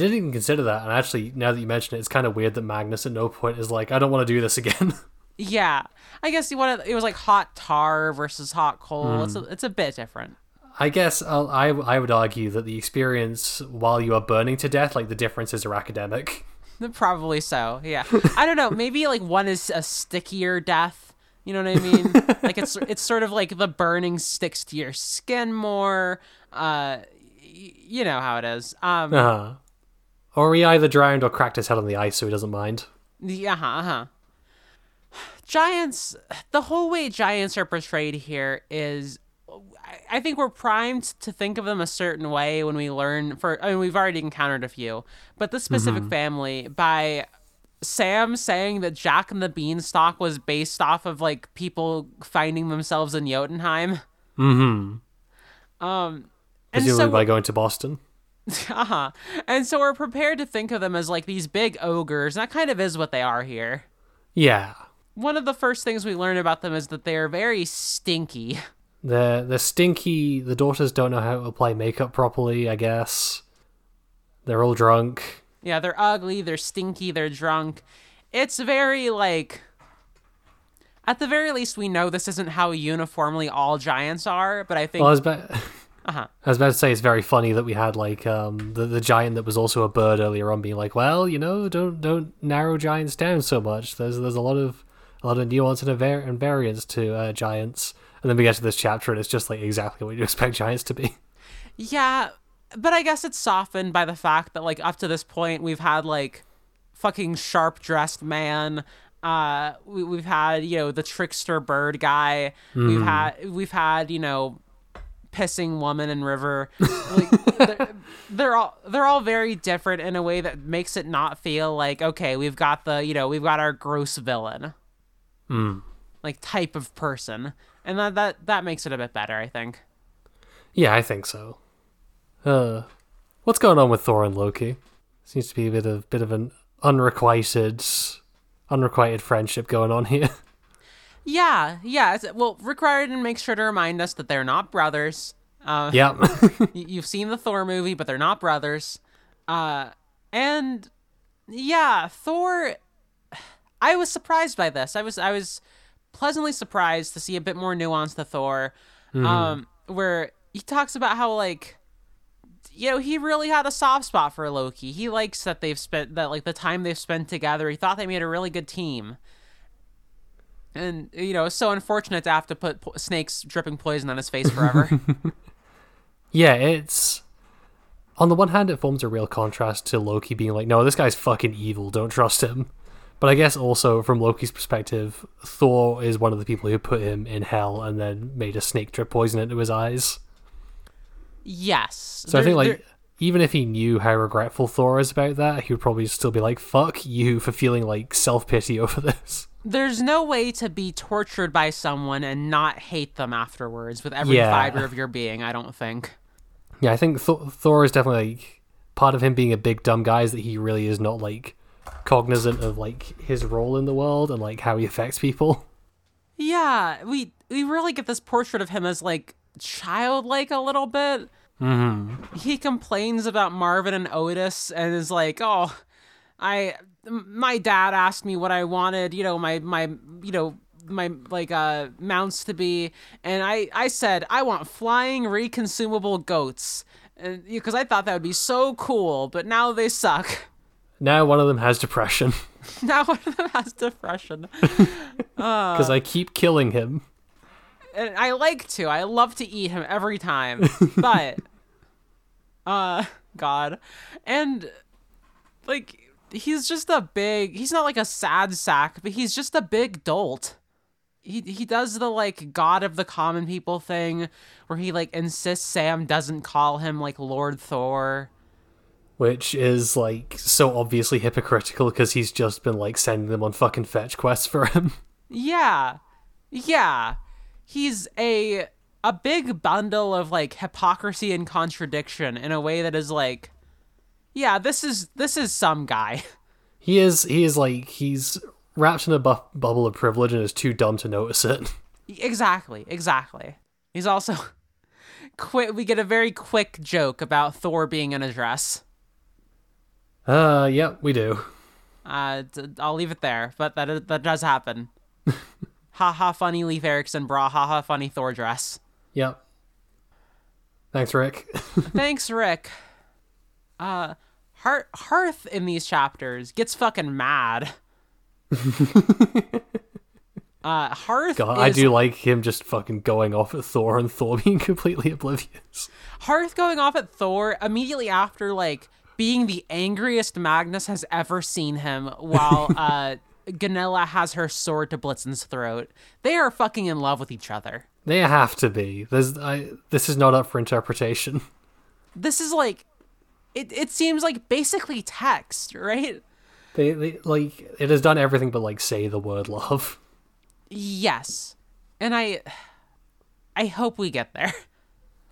even consider that. And actually, now that you mention it, it's kind of weird that Magnus at no point is like, I don't want to do this again. Yeah. I guess it was like hot tar versus hot coal. It's a bit different. I guess I would argue that the experience while you are burning to death, like, the differences are academic. Probably so, yeah. I don't know, maybe, like, one is a stickier death, you know what I mean? Like, it's sort of like the burning sticks to your skin more, you know how it is. Or he either drowned or cracked his head on the ice, so he doesn't mind. Giants, the whole way giants are portrayed here is, I think we're primed to think of them a certain way when we learn for, I mean, we've already encountered a few, but this specific family, by Sam saying that Jack and the Beanstalk was based off of like people finding themselves in Jotunheim. Presumably by going to Boston. And so we're prepared to think of them as like these big ogres, and that kind of is what they are here. Yeah. One of the first things we learn about them is that they are very stinky. They're stinky. The daughters don't know how to apply makeup properly, I guess. They're all drunk. Yeah, they're ugly, they're stinky, they're drunk. It's very, like... At the very least, we know this isn't how uniformly all giants are, but I think... Well, I was about to say it's very funny that we had, like, the giant that was also a bird earlier on being like, well, you know, don't narrow giants down so much. There's a lot of nuance and variance to giants. And then we get to this chapter and it's just, like, exactly what you expect giants to be. Yeah, but I guess it's softened by the fact that, like, up to this point, we've had, like, fucking sharp-dressed man. We've had, you know, the trickster bird guy. We've had, you know... pissing woman and river, like, they're all very different in a way that makes it not feel like, okay, we've got our gross villain like type of person, and that makes it a bit better, I think. Yeah, I think so. What's going on with Thor and Loki? Seems to be a bit of an unrequited friendship going on here. Yeah. Well, Rick Riordan makes sure to remind us that they're not brothers. Yeah. You've seen the Thor movie, but they're not brothers. And yeah, Thor, I was surprised by this. I was pleasantly surprised to see a bit more nuance to Thor, where he talks about how, like, you know, he really had a soft spot for Loki. He likes that they've spent that, like, the time they've spent together. He thought they made a really good team. And, you know, it's so unfortunate to have to put snakes dripping poison on his face forever. Yeah, it's... On the one hand, it forms a real contrast to Loki being like, no, this guy's fucking evil, don't trust him. But I guess also, from Loki's perspective, Thor is one of the people who put him in Hel and then made a snake drip poison into his eyes. Yes. So I think, like, even if he knew how regretful Thor is about that, he would probably still be like, fuck you for feeling, like, self-pity over this. There's no way to be tortured by someone and not hate them afterwards with every fiber of your being, I don't think. Yeah, I think Thor is definitely, like, part of him being a big dumb guy is that he really is not, like, cognizant of, like, his role in the world and, like, how he affects people. Yeah, we really get this portrait of him as, like, childlike a little bit. He complains about Marvin and Otis and is like, oh... my dad asked me what I wanted, you know, my mounts to be, and I said, I want flying reconsumable goats, and because I thought that would be so cool, but now they suck. Now one of them has depression. Because I keep killing him. And I love to eat him every time, but, God. And, like... he's not like a sad sack, but he's just a big dolt. He does the, like, god of the common people thing where he, like, insists Sam doesn't call him, like, Lord Thor, which is, like, so obviously hypocritical because he's just been, like, sending them on fucking fetch quests for him. Yeah He's a big bundle of, like, hypocrisy and contradiction in a way that is, like, yeah, this is some guy. He is like, he's wrapped in a bubble of privilege and is too dumb to notice it. Exactly. He's also we get a very quick joke about Thor being in a dress. Yeah, we do. I'll leave it there, but that does happen. Ha ha, funny Leif Erikson bra, ha ha, funny Thor dress. Yep. Thanks, Rick. Hearth in these chapters gets fucking mad. Hearth God, I do like him just fucking going off at Thor and Thor being completely oblivious. Hearth going off at Thor immediately after, like, being the angriest Magnus has ever seen him while Gunilla has her sword to Blitzen's throat. They are fucking in love with each other. They have to be. This is not up for interpretation. This is like... It seems like basically text, right? They like, it has done everything but, like, say the word love. Yes. And I hope we get there.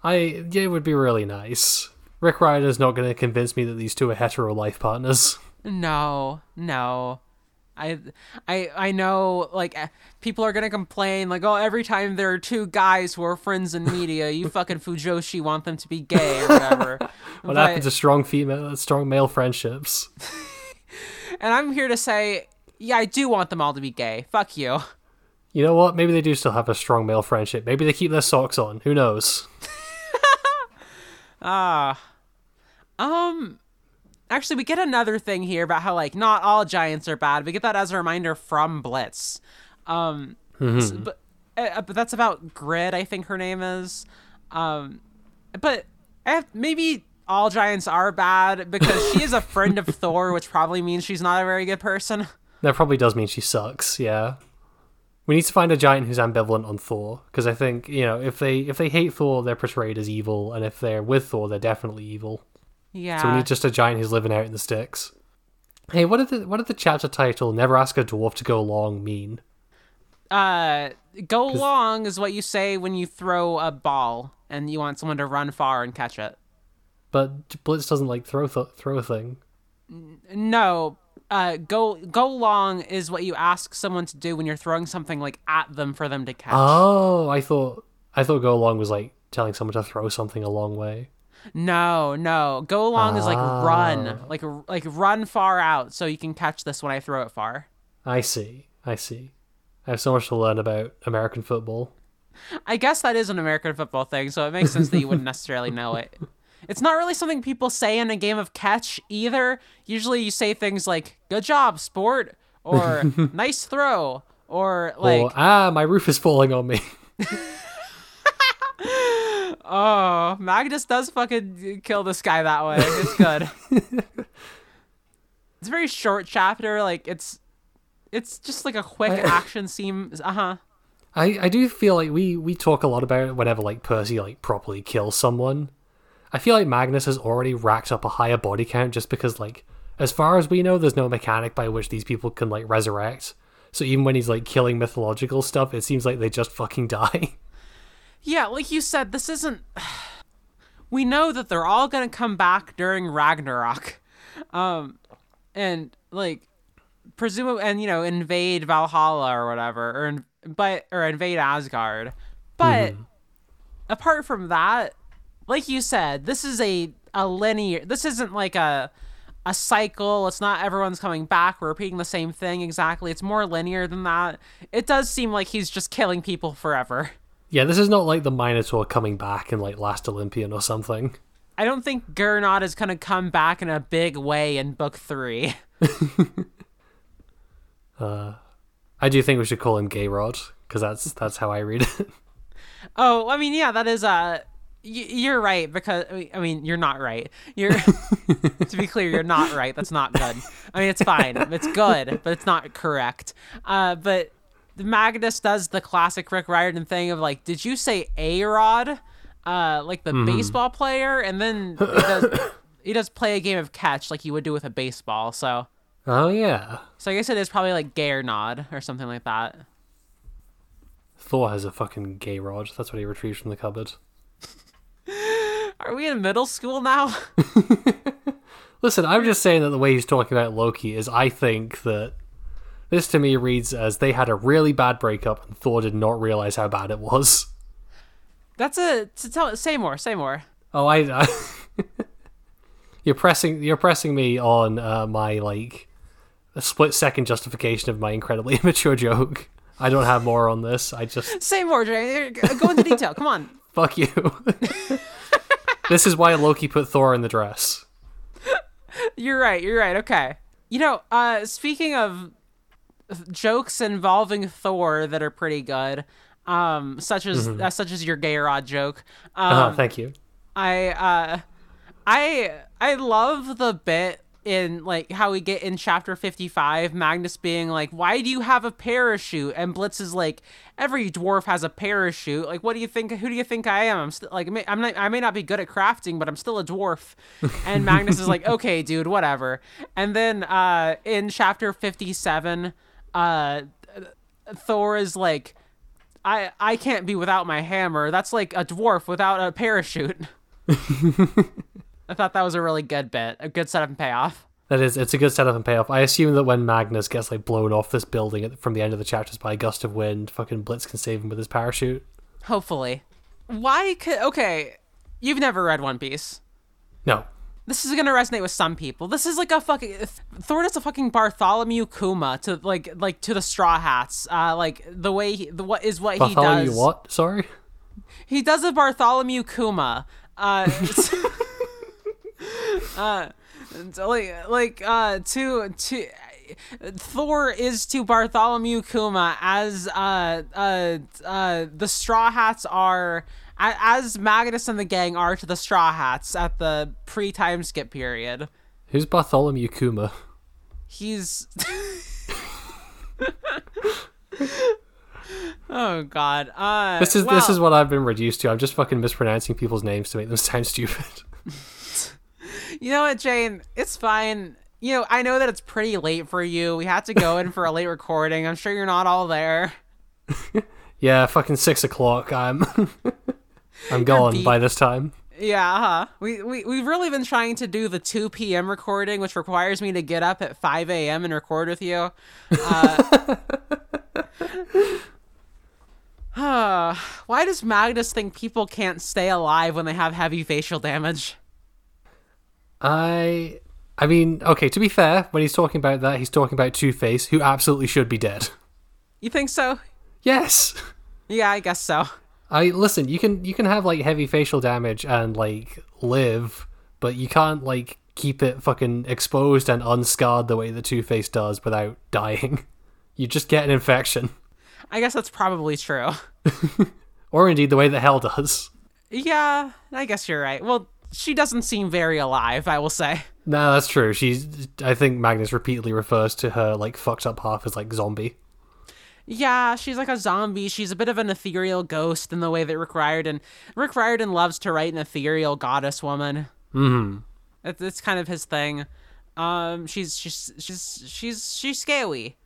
It would be really nice. Rick Riordan's not going to convince me that these two are hetero life partners. No. I know, like, people are going to complain, like, oh, every time there are two guys who are friends in media, you fucking Fujoshi want them to be gay or whatever. What happens to strong male friendships? And I'm here to say, yeah, I do want them all to be gay. Fuck you. You know what? Maybe they do still have a strong male friendship. Maybe they keep their socks on. Who knows? Actually, we get another thing here about how, like, not all giants are bad. We get that as a reminder from Blitz. So, but that's about Grid, I think her name is. But maybe all giants are bad because she is a friend of Thor, which probably means she's not a very good person. That probably does mean she sucks, yeah. We need to find a giant who's ambivalent on Thor, because I think, you know, if they hate Thor, they're portrayed as evil, and if they're with Thor, they're definitely evil. Yeah. So we need just a giant who's living out in the sticks. Hey, what did the chapter title "Never Ask a Dwarf to Go Long" mean? Go long is what you say when you throw a ball and you want someone to run far and catch it. But Blitz doesn't like throw a thing. No. Go long is what you ask someone to do when you're throwing something, like, at them for them to catch. Oh, I thought go long was like telling someone to throw something a long way. No. Go along is like run. Like run far out so you can catch this when I throw it far. I see. I have so much to learn about American football. I guess that is an American football thing, so it makes sense that you wouldn't necessarily know it. It's not really something people say in a game of catch either. Usually you say things like, good job, sport, or nice throw, or like... Or, my roof is falling on me. Oh, Magnus does fucking kill this guy that way. It's good. It's a very short chapter. Like, it's just like a quick action scene. I do feel like we talk a lot about it whenever, like, Percy, like, properly kills someone. I feel like Magnus has already racked up a higher body count just because, like, as far as we know, there's no mechanic by which these people can, like, resurrect. So even when he's, like, killing mythological stuff, it seems like they just fucking die. Yeah, like you said, this isn't... We know that they're all going to come back during Ragnarok. And, like, presumably... And, you know, invade Valhalla or whatever. Or invade Asgard. But, apart from that, like you said, this is a linear... This isn't like a cycle. It's not everyone's coming back. We're repeating the same thing exactly. It's more linear than that. It does seem like he's just killing people forever. Yeah, this is not like the Minotaur coming back in, like, Last Olympian or something. I don't think Geirrod is going to come back in a big way in book 3. I do think we should call him Geirrod, because that's how I read it. Oh, I mean, yeah, that is... you're right, because... I mean, you're not right. To be clear, you're not right. That's not good. I mean, it's fine. It's good, but it's not correct. But... Magnus does the classic Rick Riordan thing of, like, did you say A-Rod? Like the baseball player? And then he does play a game of catch like you would do with a baseball, so... Oh, yeah. So I guess it is probably, like, Geirrod or something like that. Thor has a fucking Geirrod. That's what he retrieves from the cupboard. Are we in middle school now? Listen, I'm just saying that the way he's talking about Loki is, I think that... This to me reads as they had a really bad breakup and Thor did not realize how bad it was. Say more. Oh, You're pressing me on my, like, a split second justification of my incredibly immature joke. I don't have more on this. I just say more, Jay. Go into detail. Come on. Fuck you. This is why Loki put Thor in the dress. You're right. Okay. You know, speaking of jokes involving Thor that are pretty good, such as your Geirrod joke. Thank you. I love the bit in like how we get in chapter 55, Magnus being like, "Why do you have a parachute?" And Blitz is like, "Every dwarf has a parachute. Like, what do you think? Who do you think I am? I'm still like, I'm not, I may not be good at crafting, but I'm still a dwarf." And Magnus is like, "Okay, dude, whatever." And then in chapter 57, Thor is like, I can't be without my hammer. That's like a dwarf without a parachute. I thought that was a really good bit, a good setup and payoff. That is, it's a good setup and payoff. I assume that when Magnus gets like blown off this building from the end of the chapters by a gust of wind, fucking Blitz can save him with his parachute. Hopefully. Okay, you've never read One Piece. No. This is gonna resonate with some people. This is like a fucking Thor is a fucking Bartholomew Kuma to like to the Straw Hats. Bartholomew does. What? Sorry. He does a Bartholomew Kuma. Thor is to Bartholomew Kuma as the Straw Hats are, as Magnus and the gang are to the Straw Hats at the pre-time skip period. Who's Bartholomew Kuma? He's oh god. This is what I've been reduced to. I'm just fucking mispronouncing people's names to make them sound stupid. You know what, Jane? It's fine. You know, I know that it's pretty late for you. We had to go in for a late recording. I'm sure you're not all there. Yeah, fucking 6 o'clock. I'm gone by this time. Yeah, uh-huh. We've really been trying to do the 2 p.m. recording, which requires me to get up at 5 a.m. and record with you. Why does Magnus think people can't stay alive when they have heavy facial damage? I mean, okay, to be fair, when he's talking about that, he's talking about Two-Face, who absolutely should be dead. You think so? Yes. Yeah, I guess so. Listen, you can have, like, heavy facial damage and, like, live, but you can't, like, keep it fucking exposed and unscarred the way the Two-Face does without dying. You just get an infection. I guess that's probably true. Or indeed the way that Hel does. Yeah, I guess you're right. Well, she doesn't seem very alive, I will say. No, that's true. I think Magnus repeatedly refers to her, like, fucked up half as, like, zombie. Yeah, she's like a zombie. She's a bit of an ethereal ghost in the way that Rick Riordan loves to write an ethereal goddess woman. Mm-hmm. It's kind of his thing. She's scaly.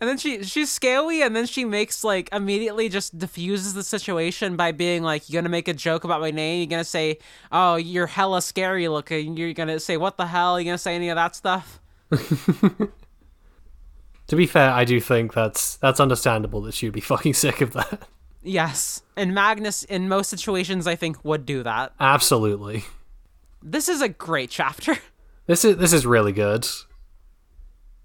And then she's scaly, and then she makes, like, immediately just diffuses the situation by being like, "You're gonna make a joke about my name? You're gonna say, oh, you're hella scary looking. You're gonna say, what the hell? You're gonna say any of that stuff?" To be fair, I do think that's understandable that she'd be fucking sick of that. Yes, and Magnus, in most situations, I think, would do that. Absolutely. This is a great chapter. This is really good.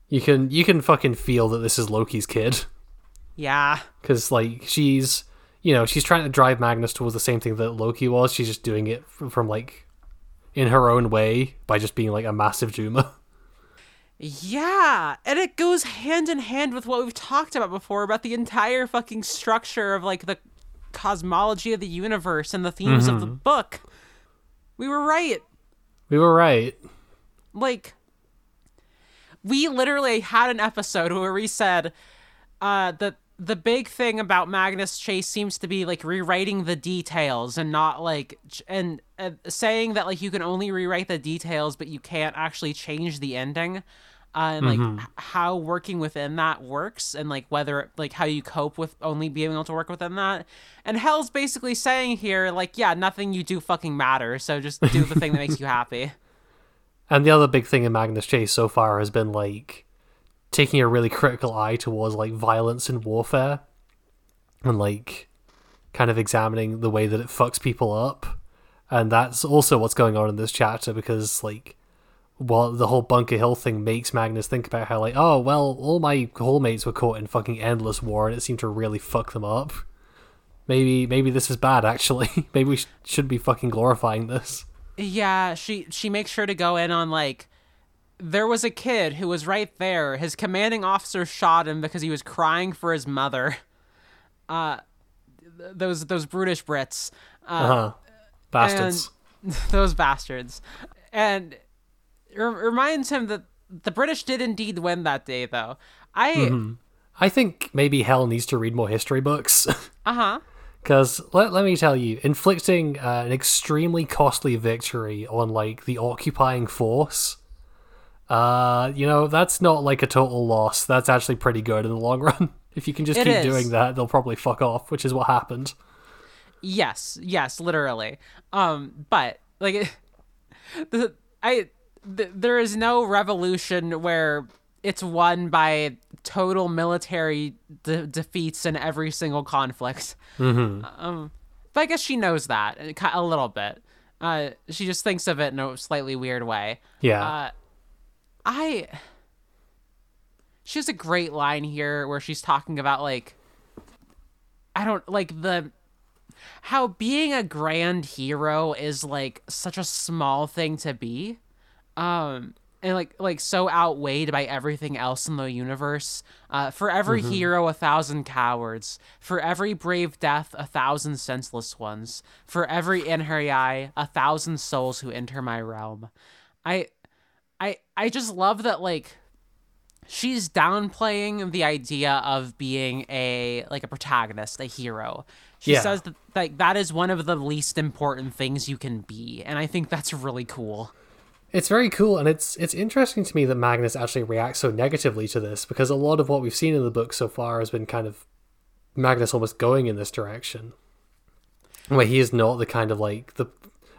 You can fucking feel that this is Loki's kid. Yeah. Because, like, she's trying to drive Magnus towards the same thing that Loki was. She's just doing it from like, in her own way by just being, like, a massive Juma. Yeah. And it goes hand in hand with what we've talked about before about the entire fucking structure of, like, the cosmology of the universe and the themes of the book. We were right. Like, we literally had an episode where we said the big thing about Magnus Chase seems to be, like, rewriting the details and not, like, and saying that, like, you can only rewrite the details, but you can't actually change the ending and how working within that works and, like, whether, like, how you cope with only being able to work within that. And Hel's basically saying here, like, yeah, nothing you do fucking matters. So just do the thing that makes you happy. And the other big thing in Magnus Chase so far has been, like, taking a really critical eye towards, like, violence and warfare and, like, kind of examining the way that it fucks people up. And that's also what's going on in this chapter because, like, well, the whole Bunker Hill thing makes Magnus think about how, like, oh, well, all my hallmates were caught in fucking endless war and it seemed to really fuck them up. Maybe this is bad, actually. Maybe we should be fucking glorifying this. Yeah, she makes sure to go in on, like, there was a kid who was right there. His commanding officer shot him because he was crying for his mother. Those brutish Brits. Bastards. Those bastards. And it reminds him that the British did indeed win that day, though. I think maybe Hel needs to read more history books. Because let me tell you, inflicting an extremely costly victory on, like, the occupying force, you know, that's not, like, a total loss. That's actually pretty good in the long run. If you can just keep doing that, they'll probably fuck off, which is what happened. Yes, literally. But, like, there is no revolution where it's won by total military defeats in every single conflict. But I guess she knows that a little bit. She just thinks of it in a slightly weird way. She has a great line here where she's talking about, like, how being a grand hero is, like, such a small thing to be. And like so outweighed by everything else in the universe. For every hero, 1,000 cowards. For every brave death, 1,000 senseless ones. For every Inheri, 1,000 souls who enter my realm. I just love that, like, she's downplaying the idea of being a protagonist, a hero. She says that, like, that is one of the least important things you can be, and I think that's really cool. It's very cool, and it's interesting to me that Magnus actually reacts so negatively to this, because a lot of what we've seen in the book so far has been kind of Magnus almost going in this direction, where he is not the kind of, like,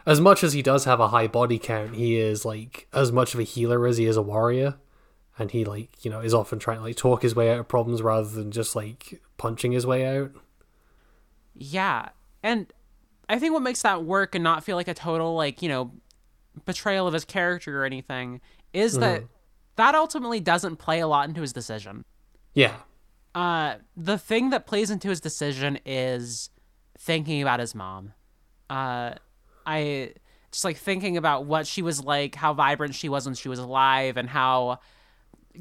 as much as he does have a high body count, he is, like, as much of a healer as he is a warrior, and he, like, you know, is often trying to, like, talk his way out of problems rather than just, like, punching his way out. Yeah, and I think what makes that work and not feel like a total, like, you know, betrayal of his character or anything is that ultimately doesn't play a lot into his decision. The thing that plays into his decision is thinking about his mom. I just, like, thinking about what she was like, how vibrant she was when she was alive, and how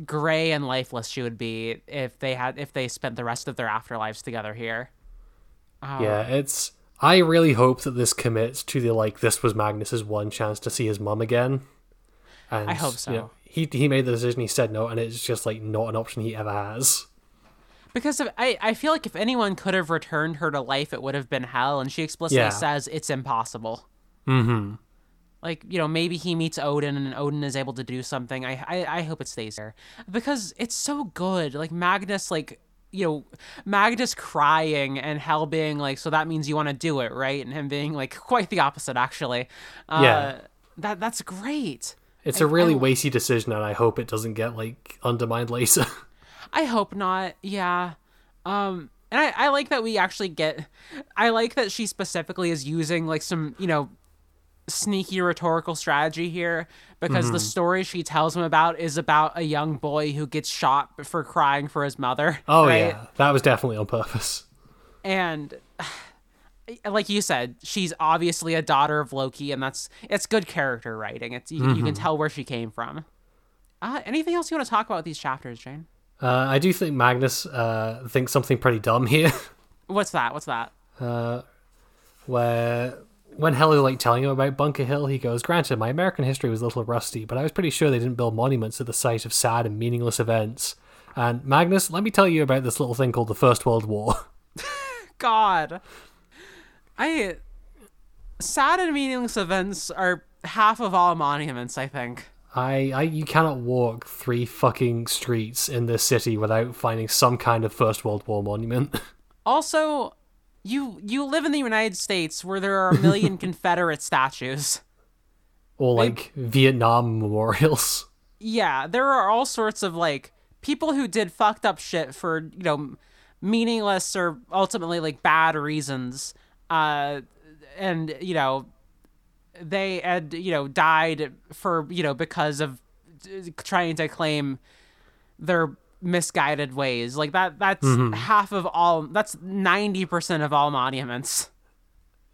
gray and lifeless she would be if they spent the rest of their afterlives together here. I really hope that this commits to the, like, this was Magnus's one chance to see his mum again. And, I hope so. You know, he made the decision, he said no, and it's just, like, not an option he ever has. Because I feel like if anyone could have returned her to life, it would have been Hel, and she explicitly says it's impossible. Like, you know, maybe he meets Odin, and Odin is able to do something. I hope it stays there. Because it's so good. Like, Magnus, like, you know, Magnus crying and Hel being like, so that means you want to do it, right? And him being like, quite the opposite, actually. That's great. It's a really weighty decision, and I hope it doesn't get, like, undermined later. I hope not. Yeah. And I like that we actually get, I like that she specifically is using, like, some, you know, sneaky rhetorical strategy here, because the story she tells him about is about a young boy who gets shot for crying for his mother. Yeah, that was definitely on purpose. And like you said, she's obviously a daughter of Loki, and it's good character writing. It's you can tell where she came from. Anything else you want to talk about with these chapters, Jane? I do think Magnus thinks something pretty dumb here. What's that? Where when Hel is, like, telling him about Bunker Hill, he goes, granted, my American history was a little rusty, but I was pretty sure they didn't build monuments at the site of sad and meaningless events. And Magnus, let me tell you about this little thing called the First World War. God. Sad and meaningless events are half of all monuments, I think. You cannot walk 3 fucking streets in this city without finding some kind of First World War monument. Also, You live in the United States, where there are a million Confederate statues. Or, like, Vietnam memorials. Yeah, there are all sorts of, like, people who did fucked up shit for, you know, meaningless or ultimately, like, bad reasons. And, you know, they had, you know, died for, you know, because of trying to claim their misguided ways. Like, that's 90% of all monuments.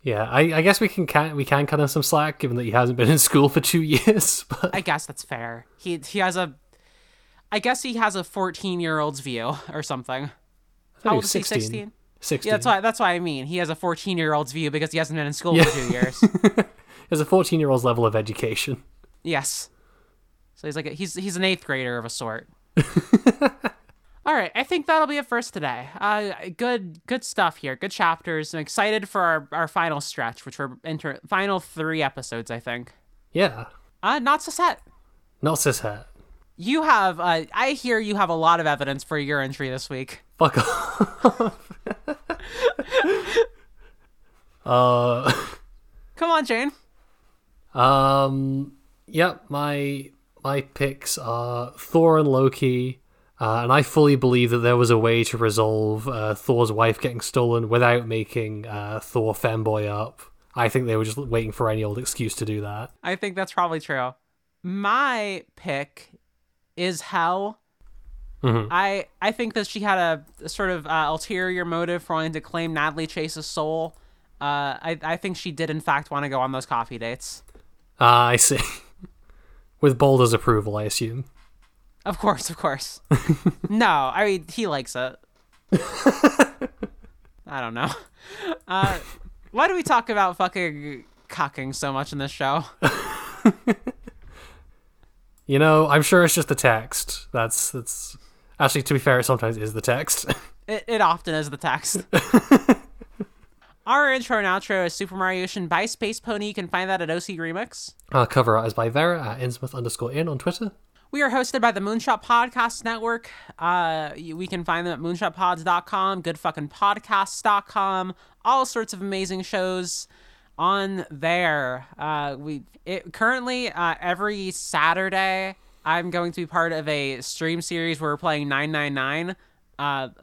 Yeah, I guess we can cut him some slack, given that he hasn't been in school for 2 years. But... I guess that's fair. He has a 14-year-old's view or something. How old is he? 16? 16. Yeah, that's why I mean. He has a 14-year-old's view because he hasn't been in school for 2 years. He has a 14-year-old's level of education. Yes. So he's like he's an 8th grader of a sort. All right, I think that'll be it for us today. Good stuff here. Good chapters. I'm excited for our final stretch, which we're final 3 episodes, I think. Yeah. Not so set. You have, I hear you have a lot of evidence for your entry this week. Fuck off. Come on, Jane. Yep, my picks are Thor and Loki, and I fully believe that there was a way to resolve Thor's wife getting stolen without making Thor fanboy up. I think they were just waiting for any old excuse to do that. I think that's probably true. My pick is Hel. Mm-hmm. I think that she had a sort of ulterior motive for wanting to claim Natalie Chase's soul. I think she did, in fact, want to go on those coffee dates. I see. With Boulder's approval, I assume. Of course. No, I mean, he likes it. I don't know. Why do we talk about fucking cocking so much in this show? You know, I'm sure it's just the text. That's actually, to be fair, it sometimes is the text. It often is the text. Our intro and outro is Super Mario Ocean by Space Pony. You can find that at OC Remix. Our cover art is by Vera at Innsmouth_in on Twitter. We are hosted by the Moonshot Podcast Network. We can find them at moonshotpods.com, goodfuckingpodcasts.com, all sorts of amazing shows on there. Currently, every Saturday, I'm going to be part of a stream series where we're playing 999.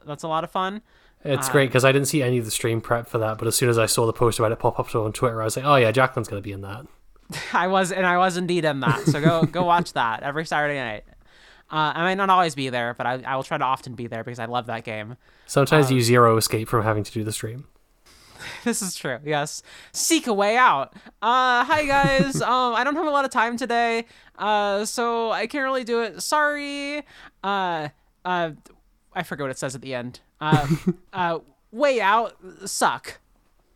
That's a lot of fun. It's great because I didn't see any of the stream prep for that, but as soon as I saw the post about it pop up on Twitter, I was like, oh yeah, Jacqueline's going to be in that. I was indeed in that, so go watch that every Saturday night. I might not always be there, but I will try to often be there because I love that game. Sometimes you zero escape from having to do the stream. This is true. Yes, seek a way out. Hi guys. I don't have a lot of time today, so I can't really do it. Sorry. I forget what it says at the end. Way out. Sucked.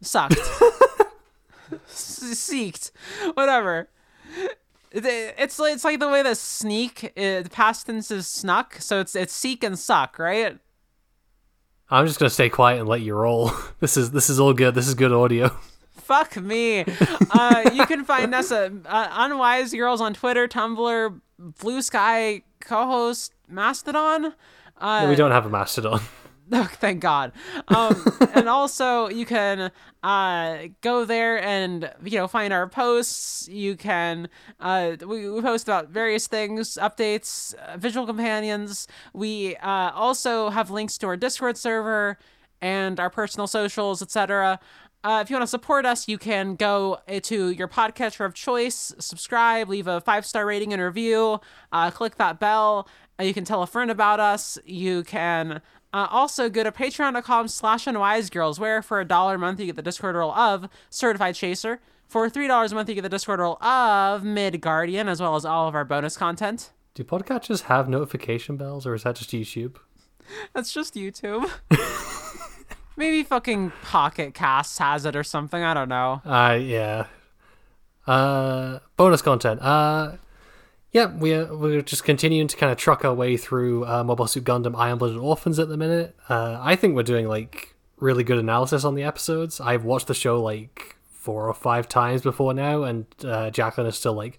Seeked. Whatever. It's like the way that sneak past tense is snuck. So it's seek and suck, right? I'm just gonna stay quiet and let you roll. This is all good. This is good audio. Fuck me. You can find us at Unwise Girls on Twitter, Tumblr, Blue Sky, co-host, Mastodon. No, we don't have a Mastodon. Oh, thank God. And also you can go there and, you know, find our posts. You can we post about various things, updates, visual companions. We also have links to our Discord server and our personal socials, etc. If you want to support us, you can go to your podcatcher of choice, subscribe, leave a 5-star rating and review, click that bell. You can tell a friend about us. You can also, go to patreon.com/unwisegirls, where for $1 a month you get the Discord role of Certified Chaser. For $3 a month you get the Discord role of Mid-Guardian, as well as all of our bonus content. Do podcatchers have notification bells, or is that just YouTube? That's just YouTube. Maybe fucking Pocket Casts has it or something, I don't know. Yeah. Bonus content. Yeah, we're just continuing to kind of truck our way through Mobile Suit Gundam, Iron Blooded Orphans at the minute. I think we're doing, like, really good analysis on the episodes. I've watched the show, like, 4 or 5 times before now, and Jacqueline is still, like,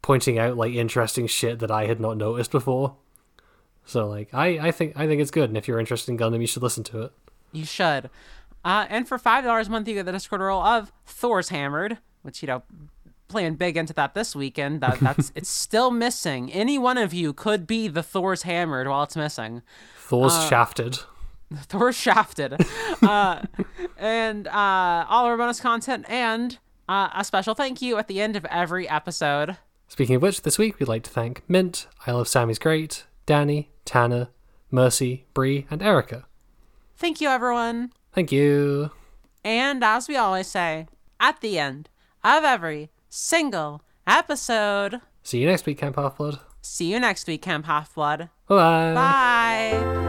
pointing out, like, interesting shit that I had not noticed before. So, like, I think it's good, and if you're interested in Gundam, you should listen to it. You should. And for $5 a month, you get the Discord role of Thor's Hammered, which, you know... playing big into that this weekend. That's it's still missing. Any one of you could be the Thor's Hammered while it's missing. Thor's Shafted. Thor's Shafted. And all our bonus content and a special thank you at the end of every episode. Speaking of which, this week we'd like to thank Mint, I Love Sammy's Great, Danny, Tanner, Mercy, Bree, and Erica. Thank you, everyone. Thank you. And as we always say... at the end of every single episode. See you next week, Camp Half-Blood. See you next week, Camp Half-Blood. Bye-bye. Bye.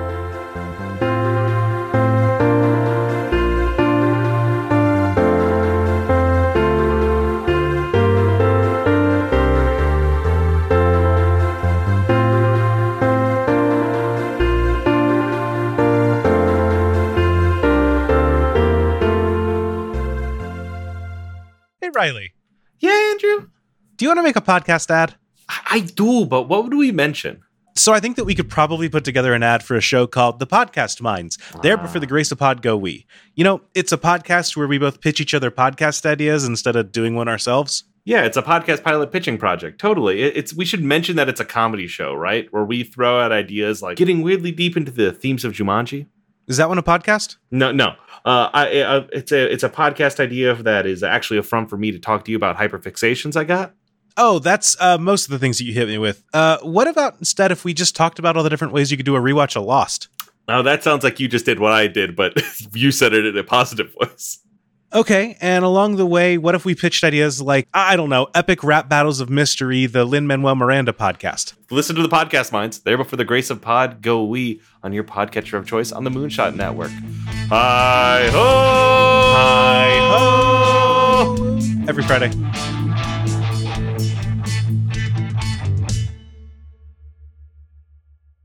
Riley. Yeah, Andrew. Do you want to make a podcast ad? I do, but what would we mention? So I think that we could probably put together an ad for a show called The Podcast Minds. There, but for the grace of pod, go we. You know, it's a podcast where we both pitch each other podcast ideas instead of doing one ourselves. Yeah, it's a podcast pilot pitching project. Totally. We should mention that it's a comedy show, right? Where we throw out ideas like getting weirdly deep into the themes of Jumanji. Is that one a podcast? No. It's a podcast idea that is actually a front for me to talk to you about hyperfixations I got. Oh, that's most of the things that you hit me with. What about instead if we just talked about all the different ways you could do a rewatch of Lost? Now, that sounds like you just did what I did, but you said it in a positive voice. Okay, and along the way, what if we pitched ideas like, I don't know, Epic Rap Battles of Mystery, the Lin-Manuel Miranda podcast? Listen to The Podcast Minds. There, but for the grace of pod, go we on your podcatcher of choice on the Moonshot Network. Hi-ho! Hi-ho! Every Friday.